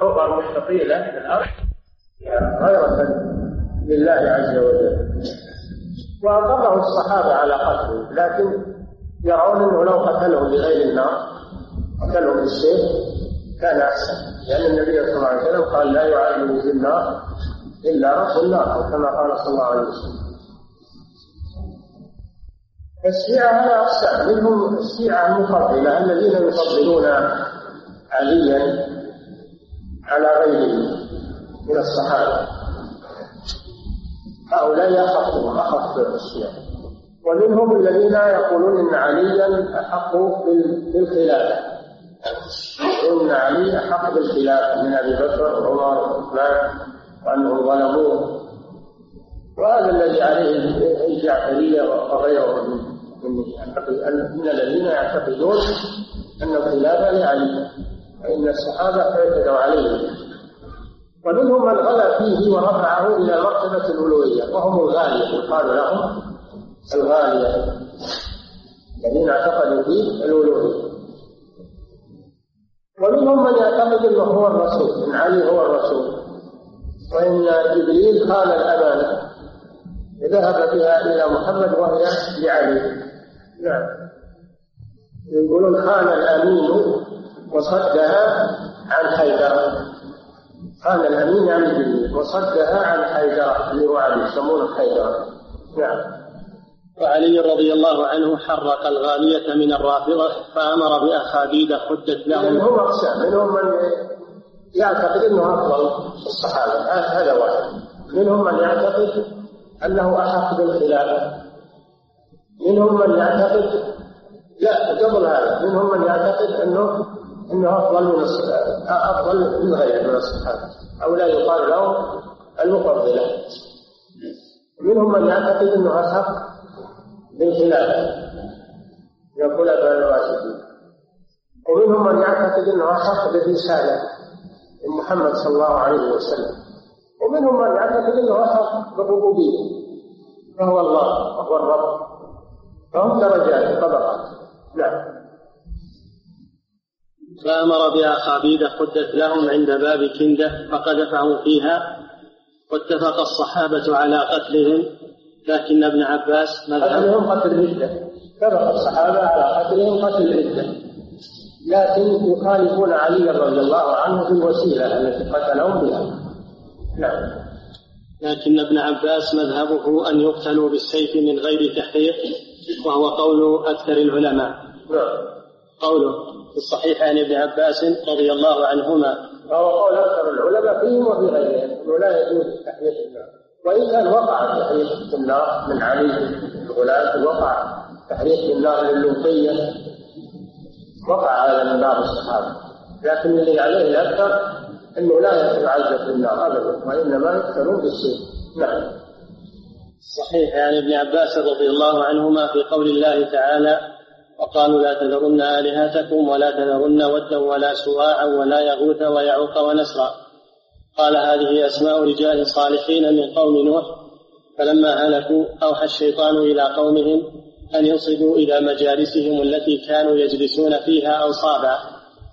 حفر مستطيلة في الأرض غيرة لله عز وجل. وأقره الصحابة على قتله، لكن يرون أنه لو قتلهم بغير النار قتلوا بالسيف كان أحسن، لأن يعني النبي صلى الله عليه وسلم قال: لا يعذب في النار إلا رسول الله، كما قال صلى الله عليه وسلم. الشيعة على أقسام، منهم الشيعة المفضلة الذين يفضلون عليا على غيره من الصحابة، هؤلاء يخافون أخف الشيعة. ومنهم الذين يقولون إن عليا أحق بالخلافة، إن علي أحق بالخلافة من أبي بكر وعمر وعثمان، وأنهم ظلموه، وهذا الذي عليه الجعفرية وغيره من الذين يعتقدون أن الخلافة لعلي، فإن الصحابة اعتدوا عليه. ومنهم من غلا فيه ورفعه إلى مرتبة الألوهية، وهم الغالية، يقال لهم الغالية الذين اعتقدوا فيه الألوهية. ومنهم من يعتقد أنه هو الرسول، إن علي هو الرسول، وإن جبريل خان الأمانة ذهب بها إلى محمد وهي لعلي. نعم. يقولون خان الأمين وصدها عن حيدر، خان الأمين عن جبريل وصدها عن حيدر اللي هو علي، يسمونه حيدر. نعم. وعلي رضي الله عنه حرق الغالية من الرافضة فأمر بأخاديد حدت لهم. منهم أقسام، منهم من يعتقد أنه أفضل الصحابة، هذا واحد. منهم من يعتقد أنه أحق بالخلافة، منهم من يعتقد لا قبل هذا، منهم من يعتقد أنه أنه أفضل من أفضل من غير من الصحابة، أو لا يقال له المفضلة. منهم من يعتقد أنه أحق بالخلافة، يقول أبا الراشدين. ومنهم من يعتقد أنه أحق بالرسالة من محمد صلى الله عليه وسلم. ومنهم من يعتقد أنه أحق بالربوبية، فهو الله وهو الرب، فهم درجات طبقات. نعم. فأمر بأخابيد حدت لهم عند باب كندة فقذفهم فيها، واتفق الصحابة على قتلهم، لكن ابن عباس مذهب قتلهم قتل الردة. اتفق الصحابة على قتلهم قتل الردة، لكن يخالفون علي رضي الله عنه في الوسيلة التي قتلهم بها. نعم. لكن ابن عباس مذهبه أن يقتلوا بالسيف من غير تحقيق، وهو قول أكثر العلماء. نعم. قوله في الصحيح عن ابن عباس رضي الله عنهما، وهو قول أكثر العلماء فيهم وفي غيرهم، ولا يجوز تحريق النار. وإذا وقع تحريق النار من علي الغلاة، وقع تحريق النار للوطية، وقع هذا من بعض الصحابة، لكن اللي عليه الأكثر أنه لا يتعزى في النار أبدا، وإنما يكثرون بالسيف. نعم. الصحيح عن ابن عباس رضي الله عنهما في قول الله تعالى: وقالوا لا تذرن آلهتكم ولا تذرن ودا ولا سواعا ولا يغوث ويعوق ونسرا. قال: هذه أسماء رجال صالحين من قوم نوح، فلما هلكوا أوحى الشيطان إلى قومهم أن ينصبوا إلى مجالسهم التي كانوا يجلسون فيها أنصابا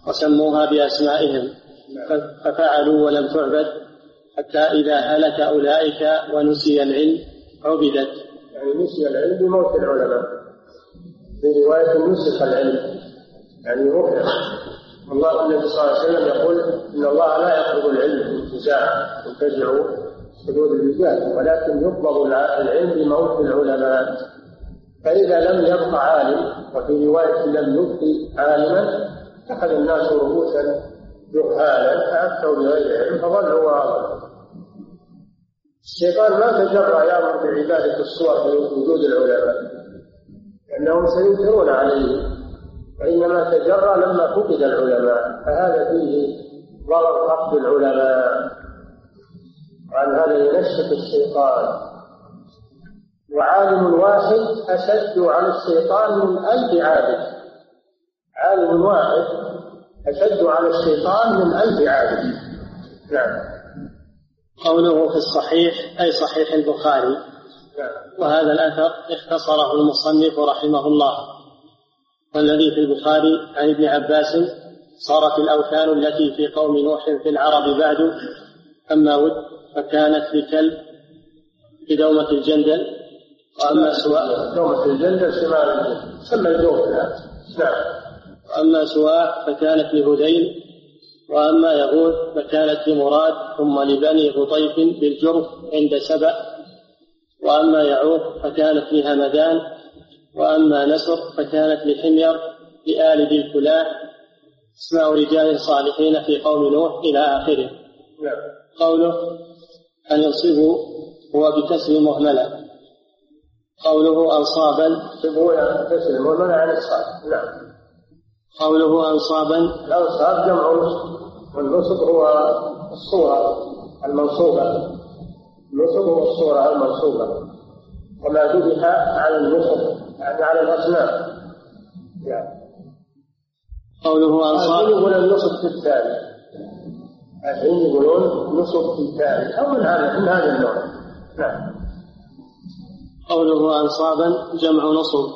وسموها بأسمائهم، ففعلوا ولم تعبد، حتى إذا هلك أولئك ونسي العلم عبدت. يعني نسي العلم بموت العلماء، في رواية نسخ العلم يعني رفع. والله النبي صلى الله عليه وسلم يقول: إن الله لا يقبض العلم انتزاعا وانتزع حدود الرجال، ولكن يقبض العلم بموت العلماء. فإذا لم يبقى عالم، وفي رواية لم يبقي عالما، أخذ الناس رؤوسا جهالا فأفتوا بغير علم فظلوا وأضلوا. الشيطان ما تجرأ يأمر بعبادة الصور في وجود العلماء، أنهم سينكرون عليه، وإنما تجرى لما فقد العلماء، فهذا فيه ضرر فقد العلماء، وعن هذا ينشط الشيطان. وعالم واحد أشد على الشيطان من ألف عابد، عالم واحد أشد على الشيطان من ألف عابد. نعم. قوله في الصحيح أي صحيح البخاري. وهذا الأثر اختصره المصنف رحمه الله، والذي في البخاري عن ابن عباس: صارت الأوثان التي في قوم نوح في العرب بعد، أما ود فكانت لكلب في دومة الجندل، وأما سواع دومة الجندل شمال سمى الدومة، وأما سواع فكانت لهذيل، وأما يغوث فكانت لمراد ثم لبني غطيف بالجرف عند سبأ، وأما يعوق فكانت لهمدان، وأما نسر فكانت لحمير لآل ذي الكلاة، اسماء رجال صالحين في قوم نوح إلى آخره. قوله أن ينصبوا هو بكسر مهملة. قوله أنصابا بكسر مهملة عن الصاب. نعم. قوله أنصابا، الأنصاب جمع نصب، والنصب هو الصورة المنصوبة، النصب هو الصورة المنصوبة، وما ذبح على النصب يعني على الأصنام. يعني قوله أنصاب، الحين يقولون النصب في التالي، الحين يقولون نصب في التالي أو من هذا النوع. نعم. قوله أنصابا جمع نصب،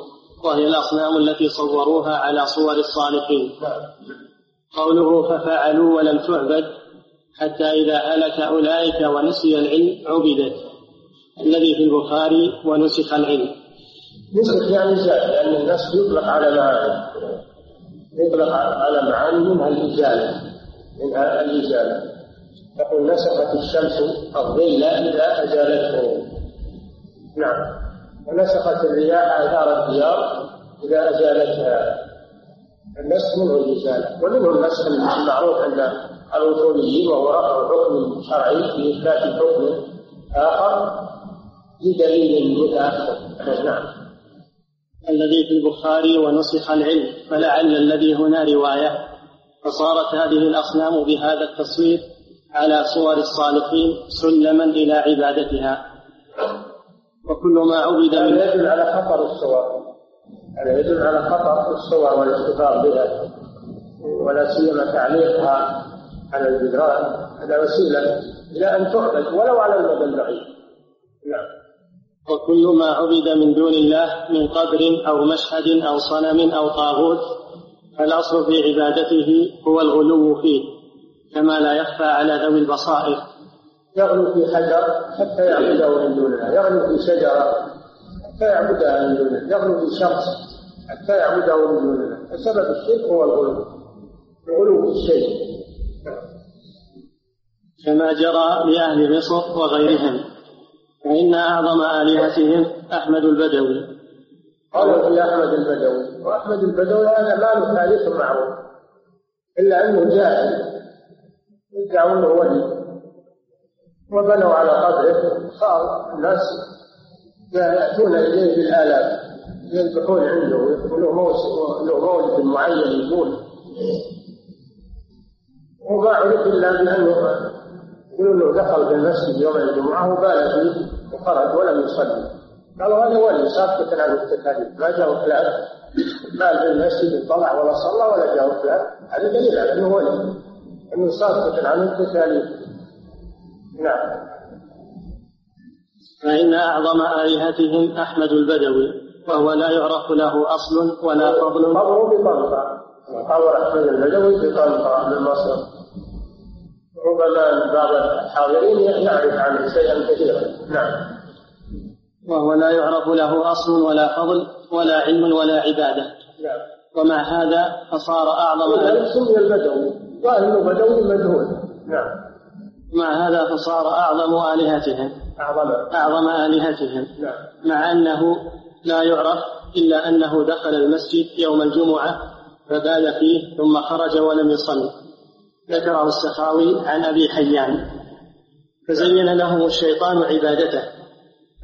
وهي الأصنام التي صوروها على صور الصالحين. نعم. قوله ففعلوا ولم تعبد، حتى إذا هلك أولئك ونسي العلم عبدت، الذي في البخاري ونسخ العلم. نسخ يعني زاد، لأن الناس يطلق على معاني، يطلق على معاني منها الإزالة، منها الإزالة. تقول نسخت الشمس الظل إذا أزالته. نعم. ونسخت الرياح آثار الديار إذا أزالتها. النسخ منه الإزالة، ومنه النسخ المعروف عند الوصوليين، وهو رفع حكم شرعي بإثبات حكم آخر بدليل متأخر. نعم. الذي في البخاري ونسخ العلم، فلعل الذي هنا رواية، فصارت هذه الأصنام بهذا التصوير على صور الصالحين سلما إلى عبادتها، وكل ما عبد من هذا يدل على خطر الصور، هذا يدل على خطر الصور والاستفاضة بها، ولا سيما تعليقها على الجدران، هذا وسيلة إلى أن تعبد ولو على المدى البعيد. نعم. وكل ما عبد من دون الله من قبر أو مشهد أو صنم أو طاغوت فالأصل في عبادته هو الغلو فيه كما لا يخفى على ذوي البصائر. يغلو في حجر حتى يعبده من دونه، يغلو في شجرة حتى يعبدها من دونه، يغلو في شخص حتى يعبده من دونه. فسبب الشرك هو الغلو، الغلو في الشيء، كما جرى لأهل مصر وغيرهم، فإن أعظم آلهتهم أحمد البدوي. قالوا يا أحمد البدوي، وأحمد البدوي هذا ما له تاريخ معروف إلا أنه جاهل يدعونه ولي، وبنوا على قبره، صار الناس يأتون إليه بالآلاف يذبحون عنده ويقولوا مولد معين يقول، وما عرف إلا بأنه يقولون له دخل في المسجد يوم الجمعة وبال فيه وخرج ولم يصلي، قالوا هذا ولي ساكت عن التكاليف، ما جاء فلان بال في المسجد طلع ولا صلى ولا جاء فلان، هذا دليل على أنه ولي، أنه ساكت عن التكاليف. نعم. فإن أعظم آلهتهم أحمد البدوي، وهو لا يعرف له أصل ولا فضل. قبره بطنطا، قبر أحمد البدوي بطنطا بمصر، ربما بعض الحاضرين يعرف عنه شيئا كثيرا. نعم. وهو لا يعرف له أصل ولا فضل ولا علم ولا عبادة. نعم. ومع هذا فصار أعظم سمي البدوي، وأنه بدوي مجهول. نعم. مع هذا فصار أعظم آلهتهم أعظم أعظم آلهتهم. نعم. مع أنه لا يعرف إلا أنه دخل المسجد يوم الجمعة فبال فيه ثم خرج ولم يصلي، ذكره السخاوي عن أبي حيان. فزين لهم الشيطان عبادته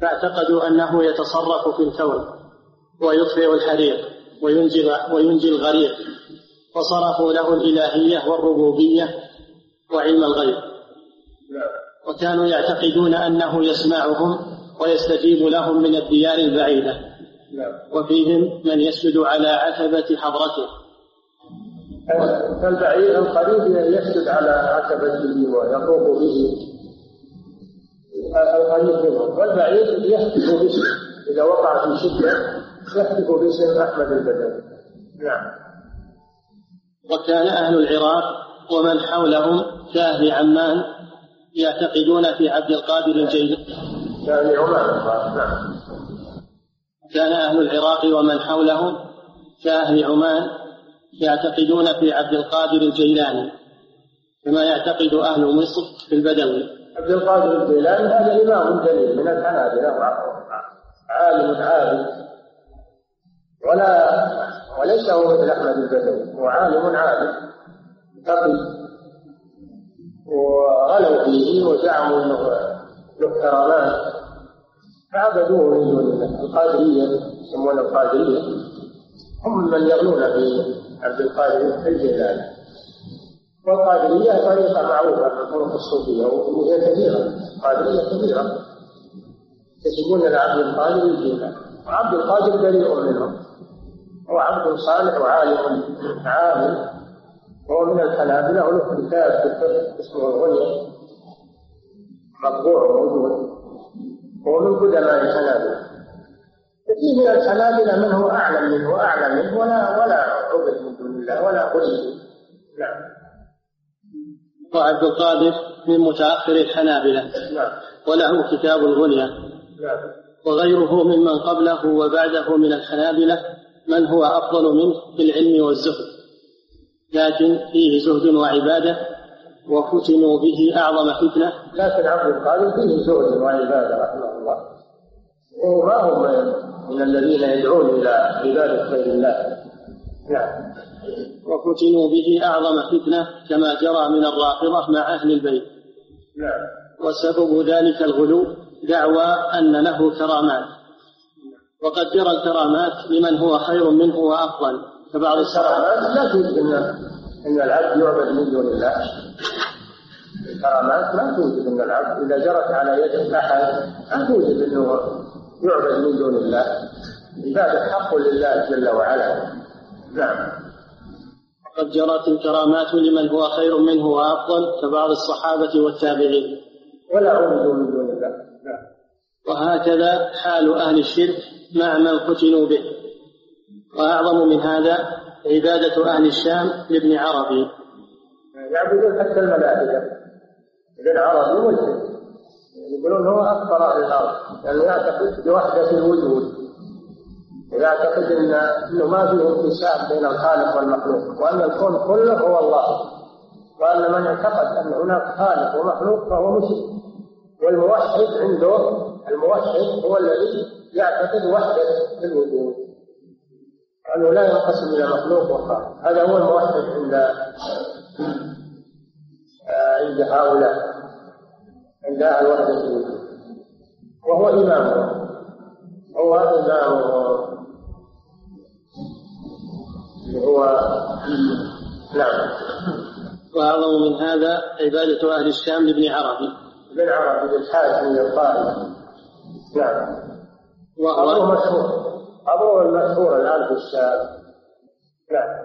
فاعتقدوا أنه يتصرف في الكون ويطفئ الحريق وينجي الغريق، فصرفوا له الإلهية والربوبية وعلم الغيب، وكانوا يعتقدون أنه يسمعهم ويستجيب لهم من الديار البعيدة، وفيهم من يسجد على عتبة حضرته. فالبعير القريب يسجد على عتبته ويطوف به القريب منه، والبعير يحتف باسم إذا وقع في شدة يحتف باسم أحمد البدوي. نعم. وكان أهل العراق ومن حولهم كأهل عمان يعتقدون في عبد القادر الجيلاني. كأهل عمان. نعم. كان أهل العراق ومن حولهم كأهل عمان يعتقدون في عبد القادر الجيلاني كما يعتقد أهل مصر في البدوي. عبد القادر الجيلاني هذا إمام جليل من الحنابلة، عالم عالم، ولا وليس هو مثل أحمد البدوي، وعالم عالم تقي، وغلوا فيه وزعموا أنه له كرامات فعبدوه من دون الله. القادرية يسمونه القادرية، هم من يغلون في عبد القادر الجيلاني. والقادرية طريقة معروفة في الطرق الصوفية وهي كبيرة، قادرية كبيرة يسمون لعبد القادر الجيلاني، وعبد القادر بريء منهم، هو عبد صالح وعالم عامل، وهو من الحنابلة، وله كتاب في الفقه اسمه الغنية مطبوع وموجود، هو من قدماء الحنابلة. كثير من الحنابلة منه أعلم منه أعلم منه ولا ولا عبد من دون الله ولا قليل. نعم. وعبد القادر من متأخر الحنابلة. نعم. وله كتاب الغنية. نعم. وغيره ممن قبله وبعده من الحنابلة من هو أفضل منه في العلم والزهد، لكن فيه زهد وعبادة، وفتنوا به أعظم فتنة. لكن عبد القادر فيه زهد وعبادة رحمه الله، وما هو من الذين يدعون إلى عبادة غير الله. نعم. وفتنوا به أعظم فتنة كما جرى من الرافضة مع أهل البيت. نعم. وسبب ذلك الغلو، دعوى أن له كرامات، وقد جرى الكرامات لمن هو خير منه وأفضل. فبعض الكرامات لا توجد أن العبد يعبد من دون الله، الكرامات لا توجد أن العبد إذا جرت على يد أحد لا توجد أنه يعبد من دون الله، عبادة حق لله جل وعلا. نعم. وقد جرت الكرامات لمن هو خير منه وأفضل كبعض الصحابة والتابعين، ولا عبدوا من دون الله. نعم. وهكذا حال أهل الشرك مع من فتنوا به. وأعظم من هذا عبادة أهل الشام لابن عربي، يعبدون حتى الملائكة. ابن عربي مشرك، يقولون هو أكبر أهل الأرض، لأنه يعتقد بوحدة الوجود، يعتقد أنه ما فيه انتساب بين الخالق والمخلوق، وأن الكون كله هو الله، وأن من اعتقد أن هناك خالق ومخلوق فهو مشرك. والموحد عنده، الموحد هو الذي يعتقد وحدة الوجود، أنه لا ينقسم إلى مخلوق وخالق. هذا هو الموحد عند عند هؤلاء، عند أهل وحدة الوجود، وهو إمامه، هو إمامه هو نعم. وأعظم من هذا عبادة أهل الشام لابن عربي، ابن عربي الحاكم للطائف. نعم. وهو مشهور، أبوه المشهور الآن في الشام. نعم.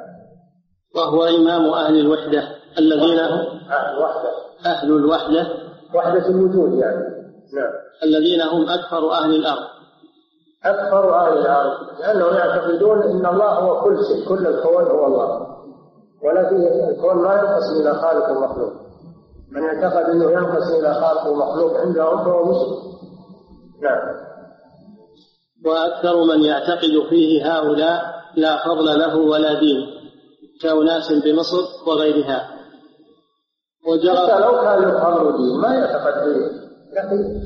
وهو إمام أهل الوحدة الذين أهل الوحدة أهل الوحدة وحدة الوجود يعني. نعم. الذين هم أكثر أهل الأرض، أكثر أهل الأرض، لأنهم يعتقدون أن الله هو كل شيء، كل الكون هو الله، ولكن الكون لا ينقسم إلى خالق ومخلوق. من اعتقد أنه ينقسم إلى خالق ومخلوق عندهم فهو مشرك. نعم. وأكثر من يعتقد فيه هؤلاء لا فضل له ولا دين، كأناس بمصر وغيرها. حتى لو كان له فضل دين ما يعتقد فيه، لكن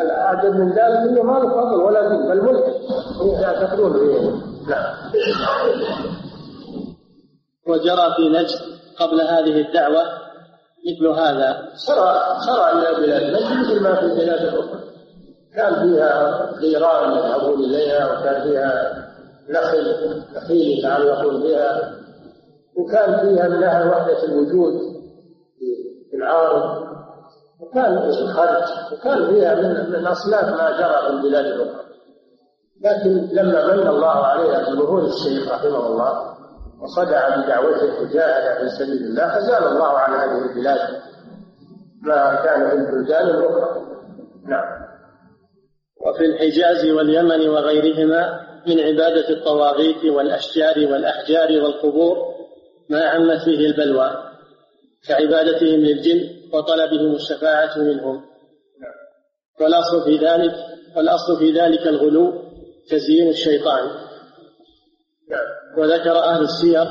العدد من ذلك أنه ما له فضل ولا دين، بل ملك يعتقدون فيه. نعم. وجرى في نجد قبل هذه الدعوة مثل هذا، سرى إلى بلاد نجد مثل ما في البلاد الأخرى، كان فيها غيران يذهبون إليها، وكان فيها نخل نخيل يتعلقون بها، وكان فيها من أهل وحدة الوجود في العارض، وكان الخرج، وكان فيها من, من أصناف ما جرى في البلاد الأخرى. لكن لما من الله عليها بظهور الشيخ رحمه الله وصدع بدعوته وجاهد في سبيل الله، أزال الله عن هذه البلاد ما كان في البلدان الأخرى. نعم. وفي الحجاز واليمن وغيرهما من عبادة الطواغيت والأشجار والأحجار والقبور ما عمت فيه البلوى، كعبادتهم للجن وطلبهم الشفاعة منهم. نعم. والأصل في ذلك والأصل في ذلك الغلو تزيين الشيطان. نعم. وذكر أهل السير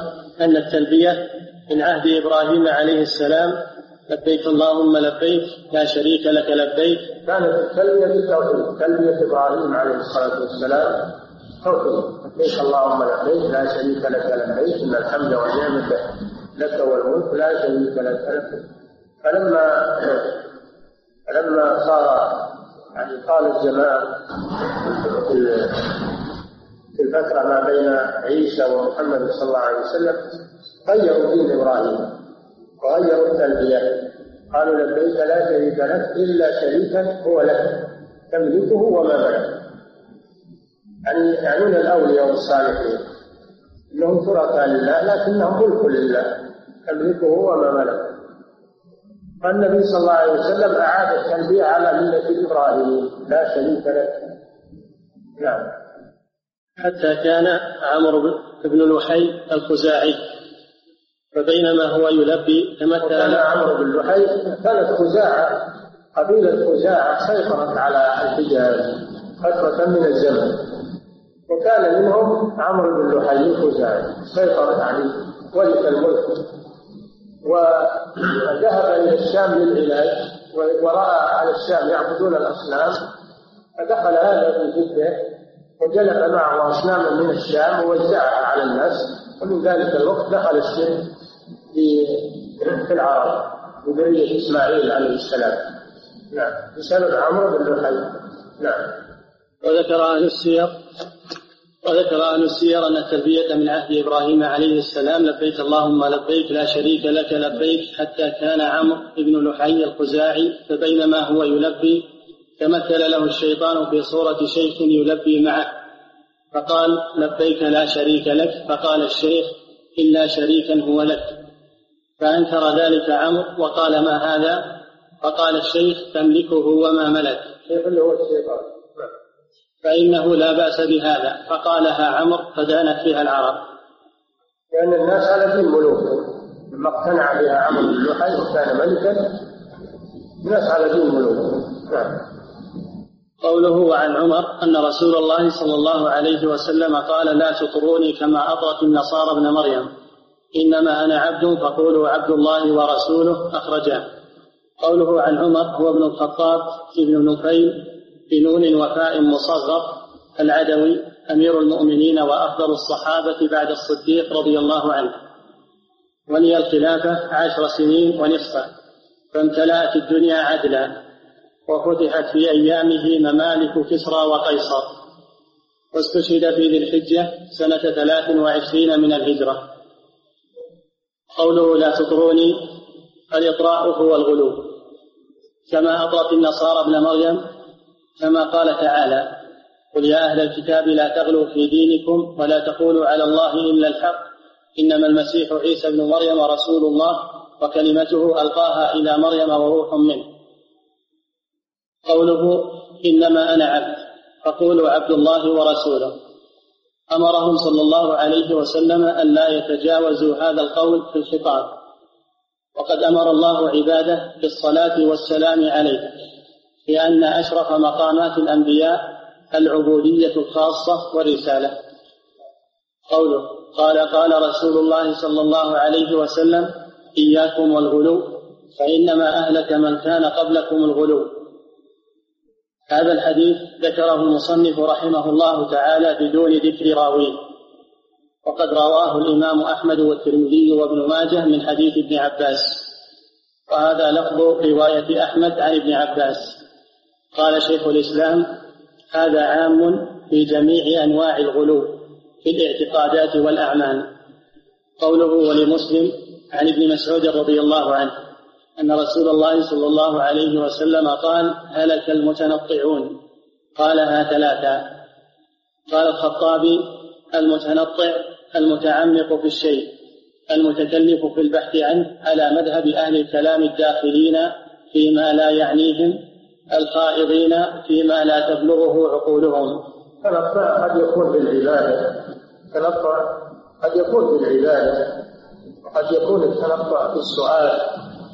أن التلبية من عهد إبراهيم عليه السلام، لبيك اللهم لبيك لا شريك لك لبيك، كانت التلبية بالتوحيد، تلبية إبراهيم عليه الصلاة والسلام توحيد، لبيك اللهم لبيك لا شريك لك لبيك إن الحمد والنعمة لك والملك لا شريك لك. فلما فلما صار يعني قال الجماعة في الفترة ما بين عيسى ومحمد صلى الله عليه وسلم غيروا دين إبراهيم وغيروا التلبية، قالوا لبيك لا شريك لك إلا شريكا هو لك تملكه وما ملك، يعني يعنون الأولياء والصالحين إنهم شركاء لله لكنهم ملك لله تملكه وما ملك. فالنبي صلى الله عليه وسلم أعاد التلبية على ملة إبراهيم لا شريك لك. نعم. حتى كان عمرو بن لحي الخزاعي، فبينما هو يلبي تمثل عمرو بن لحي، كانت خزاعة، قبيلة خزاعة سيطرت على الحجاز فترة من الزمن، وكان منهم عمرو بن لحي الخزاعي سيطرت عليه ولي الملك، وذهب إلى الشام للعلاج، ورأى على الشام يعبدون الأصنام، فدخل هذا في جده وجلب معه أصناما من الشام ووزعها على الناس. ومن ذلك الوقت دخل الشرك في العرب بذرية إسماعيل عليه السلام. نعم. بسبب عمرو بن لحي. نعم. وذكر أهل السير وذكر أهل السير أن التلبية من عهد إبراهيم عليه السلام، لبيك اللهم لبيك لا شريك لك لبيك. حتى كان عمرو بن لحي الخزاعي، فبينما هو يلبي تمثل له الشيطان في صورة شيخ يلبي معه، فقال لبيك لا شريك لك، فقال الشيخ إلا شريكا هو لك، فأنكر ذلك عمرو وقال ما هذا، فقال الشيخ تملكه وما ملك، الشيخ اللي هو الشيطان. فإنه لا بأس بهذا. فقالها عمرو فدانت فيها العرب، لأن الناس على دين ملوكهم، لما اقتنع بها عمرو بن لحي وكان ملكا الناس على دين ملوكهم. قوله وعن عمر أن رسول الله صلى الله عليه وسلم قال: لا تطروني كما أطرت النصارى ابن مريم، إنما أنا عبد فقولوا عبد الله ورسوله، أخرجاه. قوله عن عمر هو ابن الخطاب ابن نفيل بنون وفاء مصغر العدوي، أمير المؤمنين وأفضل الصحابة بعد الصديق رضي الله عنه، ولي الخلافة عشر سنين ونصفا، فامتلأت الدنيا عدلا، وفتحت في أيامه ممالك كسرى وقيصر، واستشهد في ذي الحجة سنة ثلاث وعشرين من الهجرة. قوله لا تطروني، الإطراء هو الغلو، كما أطرت النصارى ابن مريم، كما قال تعالى: قل يا أهل الكتاب لا تغلوا في دينكم ولا تقولوا على الله إلا الحق، إنما المسيح عيسى بن مريم رسول الله وكلمته ألقاها إلى مريم وروح منه. قوله إنما أنا عبد فقولوا عبد الله ورسوله، أمرهم صلى الله عليه وسلم أن لا يتجاوزوا هذا القول في الخطاب، وقد أمر الله عباده بالصلاة والسلام عليه، لأن أشرف مقامات الأنبياء العبودية الخاصة والرسالة. قوله قال قال رسول الله صلى الله عليه وسلم: إياكم والغلو فإنما أهلك من كان قبلكم الغلو. هذا الحديث ذكره المصنف رحمه الله تعالى بدون ذكر راويه، وقد رواه الإمام أحمد والترمذي وابن ماجه من حديث ابن عباس، وهذا لفظ رواية أحمد عن ابن عباس. قال شيخ الإسلام: هذا عام في جميع أنواع الغلو في الاعتقادات والأعمال. قوله ولمسلم عن ابن مسعود رضي الله عنه أن رسول الله صلى الله عليه وسلم قال: هلك المتنطعون، قالها ثلاثة. قال الخطابي: المتنطع المتعمق في الشيء، المتكلف في البحث عنه على مذهب أهل الكلام الداخلين فيما لا يعنيهم، الخائضين فيما لا تبلغه عقولهم. تنطع قد يكون بالعبادة، تنطع قد يكون بالعبادة، وقد يكون التنطع في السؤال،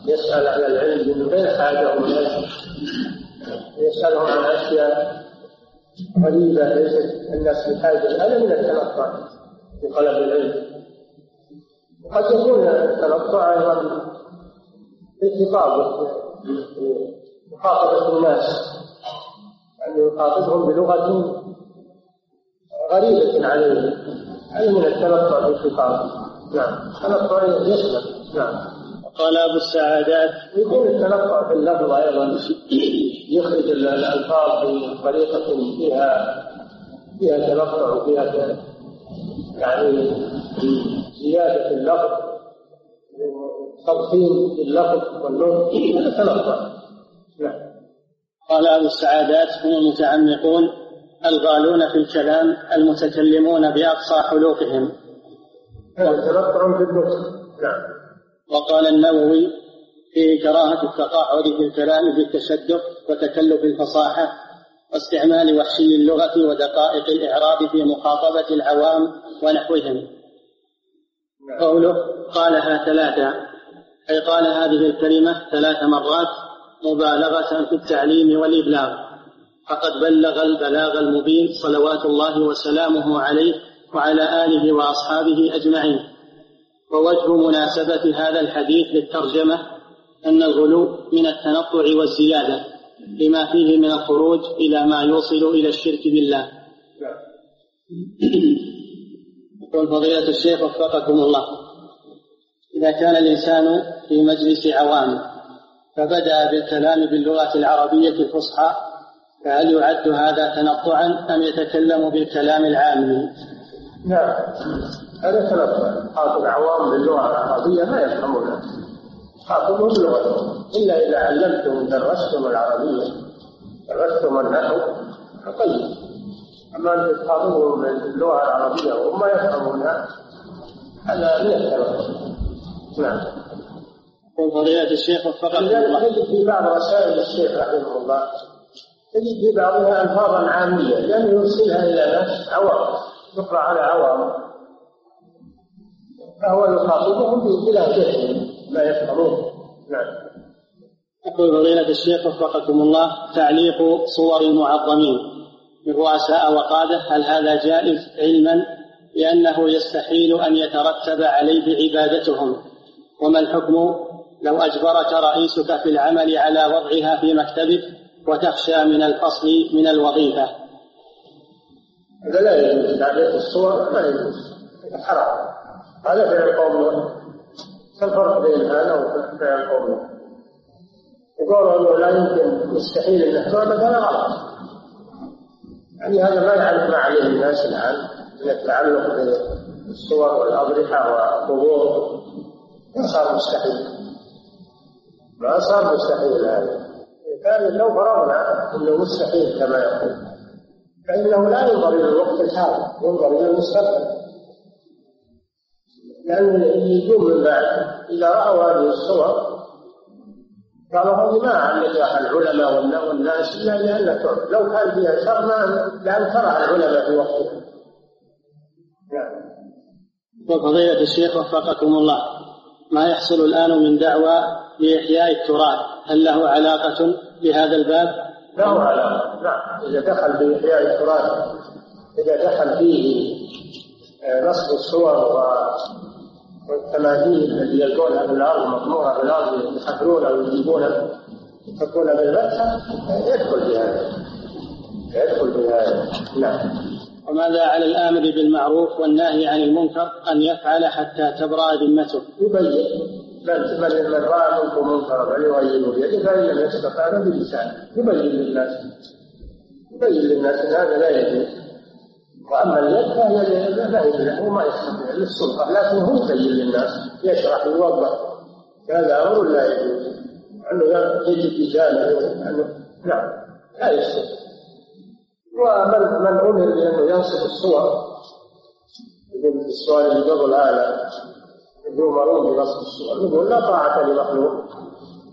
يسأل على العلم من غير حاجة، يسألهم عن أشياء غريبة ليست الناس بحاجة، هذا من التنطع في طلب العلم. وقد يكون التنطع أيضا في الخطاب، مخاطبة الناس، يعني يخاطبهم بلغة غريبة عليهم، هذا من التنطع في الخطاب. نعم، التنطع يسلم. نعم. قال أبو السعادات: يكون التنطع في اللفظ أيضا، يخرج الألفاظ بطريقة فيها فيها تنطع وفيها يعني زيادة اللفظ، تضخيم اللفظ واللون، هذا تنطع. قال أبو السعادات: هم المتعمقون الغالون في الكلام، المتكلمون بأقصى حلوقهم. هذا تنطع في النطق. نعم. وقال النووي في كراهة التقاعد في الكلام بالتشدق وتكلف الفصاحة واستعمال وحشي اللغة ودقائق الإعراب في مخاطبة العوام ونحوهم. قوله قالها ثلاثة، أي قال هذه الكلمة ثلاث مرات مبالغة في التعليم والإبلاغ، فقد بلغ البلاغ المبين صلوات الله وسلامه عليه وعلى آله وأصحابه أجمعين. ووجه مناسبة هذا الحديث للترجمة أن الغلو من التنطع والزيادة لما فيه من الخروج إلى ما يوصل إلى الشرك بالله. يقول فضيلة الشيخ وفقكم الله: إذا كان الإنسان في مجلس عوام فبدأ بالكلام باللغة العربية الفصحى، فهل يعد هذا تنطعا أم يتكلم بالكلام العامي؟ نعم، هذا تنطع. خاطب عوام باللغة العربية ما يفهمونها، خاطبهم لغتهم، إلا إذا علمتم درستم العربية، درستم النحو فطيب. أما أن تخاطبهم باللغة العربية وما يفهمونها هذا لا يتنطع. نعم. قل فضيلة الشيخ وفقكم الله. لذلك نجد في بعض رسائل الشيخ رحمه الله تجد في بعضها ألفاظا عامية لم يوصلها إلى ناس عوام، يقرأ على عوام، فهو يخاطبهم ببلاغتهم لا يفهمون. نعم. يقول فضيلة الشيخ وفقكم الله: تعليق صور المعظمين من رؤساء وقادة هل هذا جائز، علما لأنه يستحيل أن يترتب عليه عبادتهم؟ وما الحكم لو أجبرك رئيسك في العمل على وضعها في مكتبك وتخشى من الفصل من الوظيفة؟ هذا لا يجوز، تعليق الصور لا يجوز، حرام. هذا فعل قوم، فالفرق بين هذا وفعل قوم. يقولوا لا يمكن، مستحيل أن يحتوى مثلا غلط، يعني هذا ما يعلم عليه الناس الآن من التعلق بالصور والأضرحة والقبور، ما صار مستحيل، ما صار مستحيل هذا. كان لو فرضنا أنه مستحيل كما يقول فإنه لا ينظر إلى الوقت الحالي، ينظر إلى المستقبل، لأن يجوم من بعد إذا رأوا هذه الصور قالوا ما نجح العلماء والناس إلا لأن تعرف، لو كان فيها شر لأن ترى العلماء في وقتها. يعني. وفضيلة الشيخ وفقكم الله: ما يحصل الآن من دعوة لإحياء التراث هل له علاقة بهذا الباب؟ له علاقة، نعم. إذا دخل في إحياء التراث، إذا دخل فيه نصب الصور و والتماثيل التي يلقونها بالارض مطموره بالارض يحفرونها ويجيبونها يحطونها بالبتة، يدخل بهذا، يدخل بهذا. نعم. وماذا على الامر بالمعروف والنهي عن المنكر ان يفعل حتى تبرأ ذمته؟ يبين من من راى منكم منكرا فليغيره بيده فان لم يستطع بلسانه، يبين للناس، يبين للناس ان هذا لا يجوز. وأما اليد فهي لا يجوز له، ما يستطيع للسلطة، لكن هو يبين للناس، يشرح ويوضح، هذا أمر لا يجوز، أنه يجب إزالة. نعم، لا يستطيع. ومن من أمر بأنه ينصب الصور، يقول السؤال اللي قبل هذا يقول مرون بنصب الصور، يقول لا طاعة لمخلوق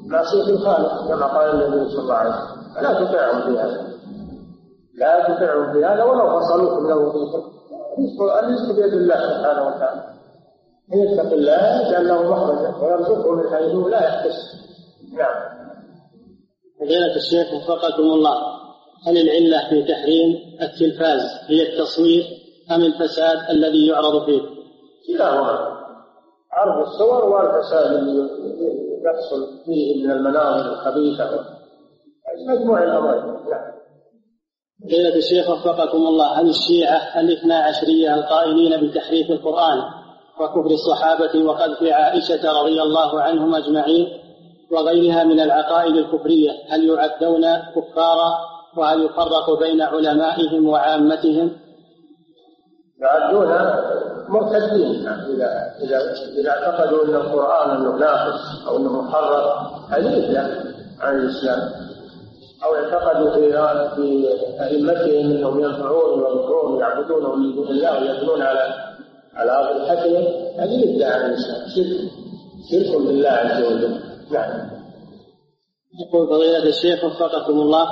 معصية الخالق كما قال النبي صلى الله عليه وسلم، فلا تطيعهم في هذا، لا تطيعوا في هذا ولو فصلوكم له فيكم. الرزق بيد الله سبحانه وتعالى، ان يتق الله يجعل له مخرجا ويرزقه من حيث لا يحتسب. نعم. فضيلة الشيخ وفقكم الله: هل العلة في تحريم التلفاز هي التصوير ام الفساد الذي يعرض فيه؟ كلاهما، عرض الصور والفساد الذي يحصل فيه من المناظر الخبيثة، مجموع الامرين. نعم. قيل الشيخ وفقكم الله: هل الشيعة الاثنا عشرية القائلين بتحريف القرآن وكفر الصحابة وقذف عائشة رضي الله عنهم أجمعين وغيرها من العقائد الكفرية هل يعدون كفارا، وهل يفرق بين علمائهم وعامتهم؟ يعدون مرتدين إذا إذا إذا اعتقدوا أن القرآن أنه ناقص أو أنه محرف عزيزا عن الإسلام، أو اعتقدوا في أئمتهم أنهم ينفعون ويضرون ويعبدونهم من دون الله ويبنون على على أضرحتهم، هذه الدعاء للإسلام شرك، شرك بالله عز وجل. نعم. يقول فضيلة الشيخ وفقكم الله: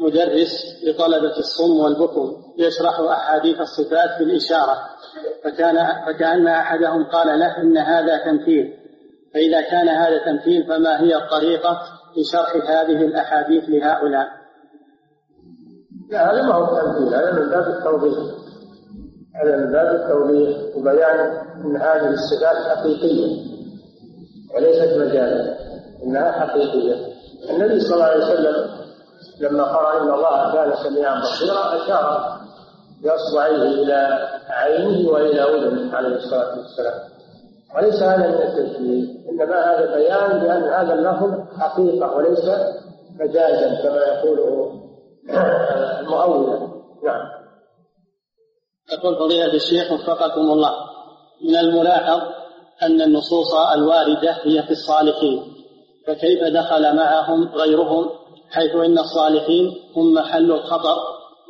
مدرس لطلبة الصم والبكم يشرح أحاديث الصفات بالإشارة، فكان فكأن أحدهم قال له إن هذا تمثيل، فإذا كان هذا تمثيل فما هي الطريقة لشرح هذه الأحاديث لهؤلاء؟ لا، هذا ما هو التمثيل، هذا من باب التوضيح، هذا من باب التوضيح وبيان أن هذه الصفات حقيقية وليست مجازية، إنها حقيقية. النبي صلى الله عليه وسلم لما قرأ إن الله كان سميعا بصيرا أشار بأصبعيه إلى عينه وإلى أذنه عليه الصلاة والسلام، وليس هذا من التمثيل، إنما هذا بيان بأن هذا اللفظ حقيقة وليس مجازا كما يقوله المؤولة. نعم. يقول فضيلة الشيخ وفقكم الله: من الملاحظ أن النصوص الواردة هي في الصالحين، فكيف دخل معهم غيرهم حيث إن الصالحين هم محل الخطر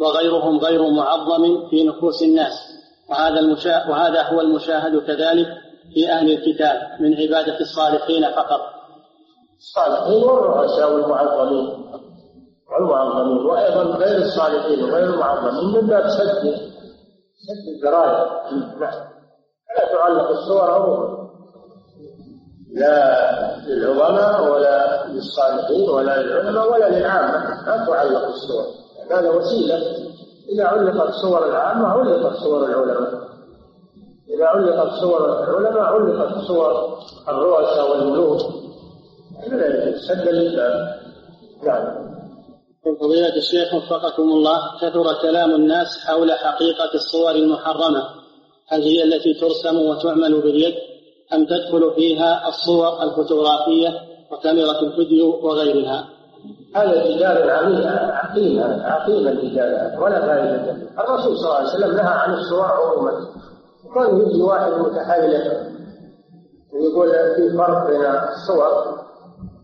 وغيرهم غير معظم في نفوس الناس، وهذا المشا... وهذا هو المشاهد كذلك في أهل الكتاب من عبادة الصالحين فقط؟ الصالحين والرؤساء والمعظمين والمعظمين، وأيضا غير الصالحين وغير المعظمين من باب سد سد الذرائع. لا تعلق الصور عروضا، لا للعظماء ولا للصالحين ولا للعلماء ولا للعامة، لا تعلق الصور، هذا وسيلة. إذا علقت صور العامة علقت صور العلماء، إذا علقت صور العلماء علقت صور الرؤساء والملوك، هذا سد للباب. نعم. من فضيلة الشيخ وفقكم الله، كثر كلام الناس حول حقيقة الصور المحرمة، هل هي التي ترسم وتعمل باليد أم تدخل فيها الصور الفوتوغرافية وكاميرا الفيديو وغيرها؟ هذا جدال عميق عقيم عقيم الجدال ولا فائدة. الرسول صلى الله عليه وسلم نهى عن الصور عموما. كان يجي واحد متحير ويقول في فرق بين الصور،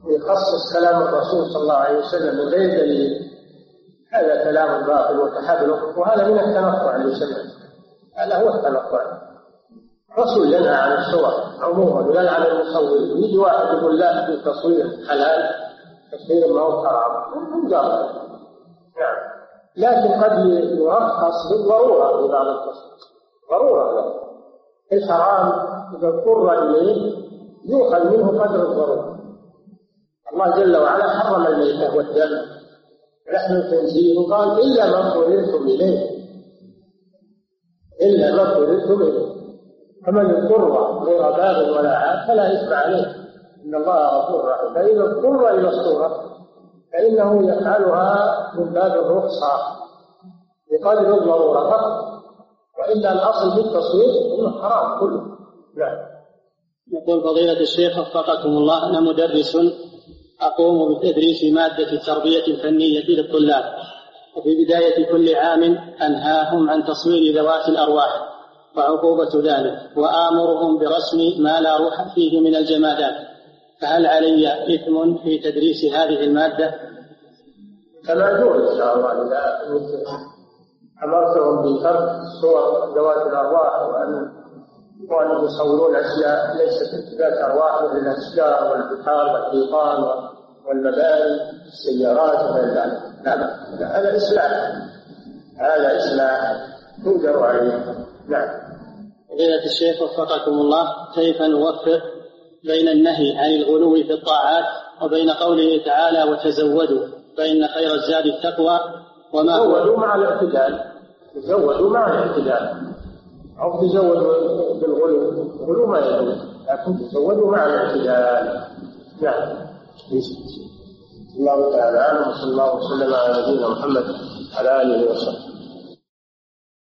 يخصص كلام الرسول صلى الله عليه وسلم غير دليل، هذا كلام باطل وتحرف، وهذا من التنطع اللي سمعت. هذا هو التنطع. الرسول لنا عن الصور عموما ولا عن المصور. يجي واحد يقول لا في تصوير حلال تصوير ما هو حرام، مجرد. نعم، لكن قد يرخص بالضروره في بعض التصوير، ضروره الحرام اذا اضطر اليه يؤخذ منه قدر الضروره. الله جل وعلا حرم الميتة والدم لحم الخنزير، وقال إلا ما اضطررتم إليه، إلا ما اضطررتم إليه، فمن اضطر غير باغ ولا عاد فلا إثم عليه إن الله غفور رحيم. فإذا اضطر إلى الصورة فإنه يفعلها من باب الرخصة بقدر الضرورة فقط، وإلا الأصل بالتصوير إنه حرام كله. نعم. يقول فضيلة الشيخ وفقكم الله، أنا مدرس أقوم بتدريس مادة التربية الفنية للطلاب، وفي بداية كل عام أنهاهم عن تصوير ذوات الأرواح وعقوبة ذلك، وآمرهم برسم ما لا روح فيه من الجمادات، فهل علي إثم في تدريس هذه المادة؟ تمادون إن شاء الله إذا أمرتهم بترك صور ذوات الأرواح وأن وأنهم يصورون أشياء ليست ذات أرواح مثل الأشجار والبحار والحيطان والمباني والسيارات وغير ذلك، هذا إصلاح، هذا إصلاح تؤجر عليه. نعم. فضيلة الشيخ وفقكم الله، كيف نوفق بين النهي عن الغلو في الطاعات وبين قوله تعالى وتزودوا فإن خير الزاد التقوى؟ وما تزودوا مع الاعتدال، تزودوا مع الاعتدال، أو تزودوا بالغلو، غلو ما يجوز، لكن تزودوا مع الاعتدال. نعم. الله تعالى أعلم، صلى الله وسلم على نبينا محمد على آله وصحبه.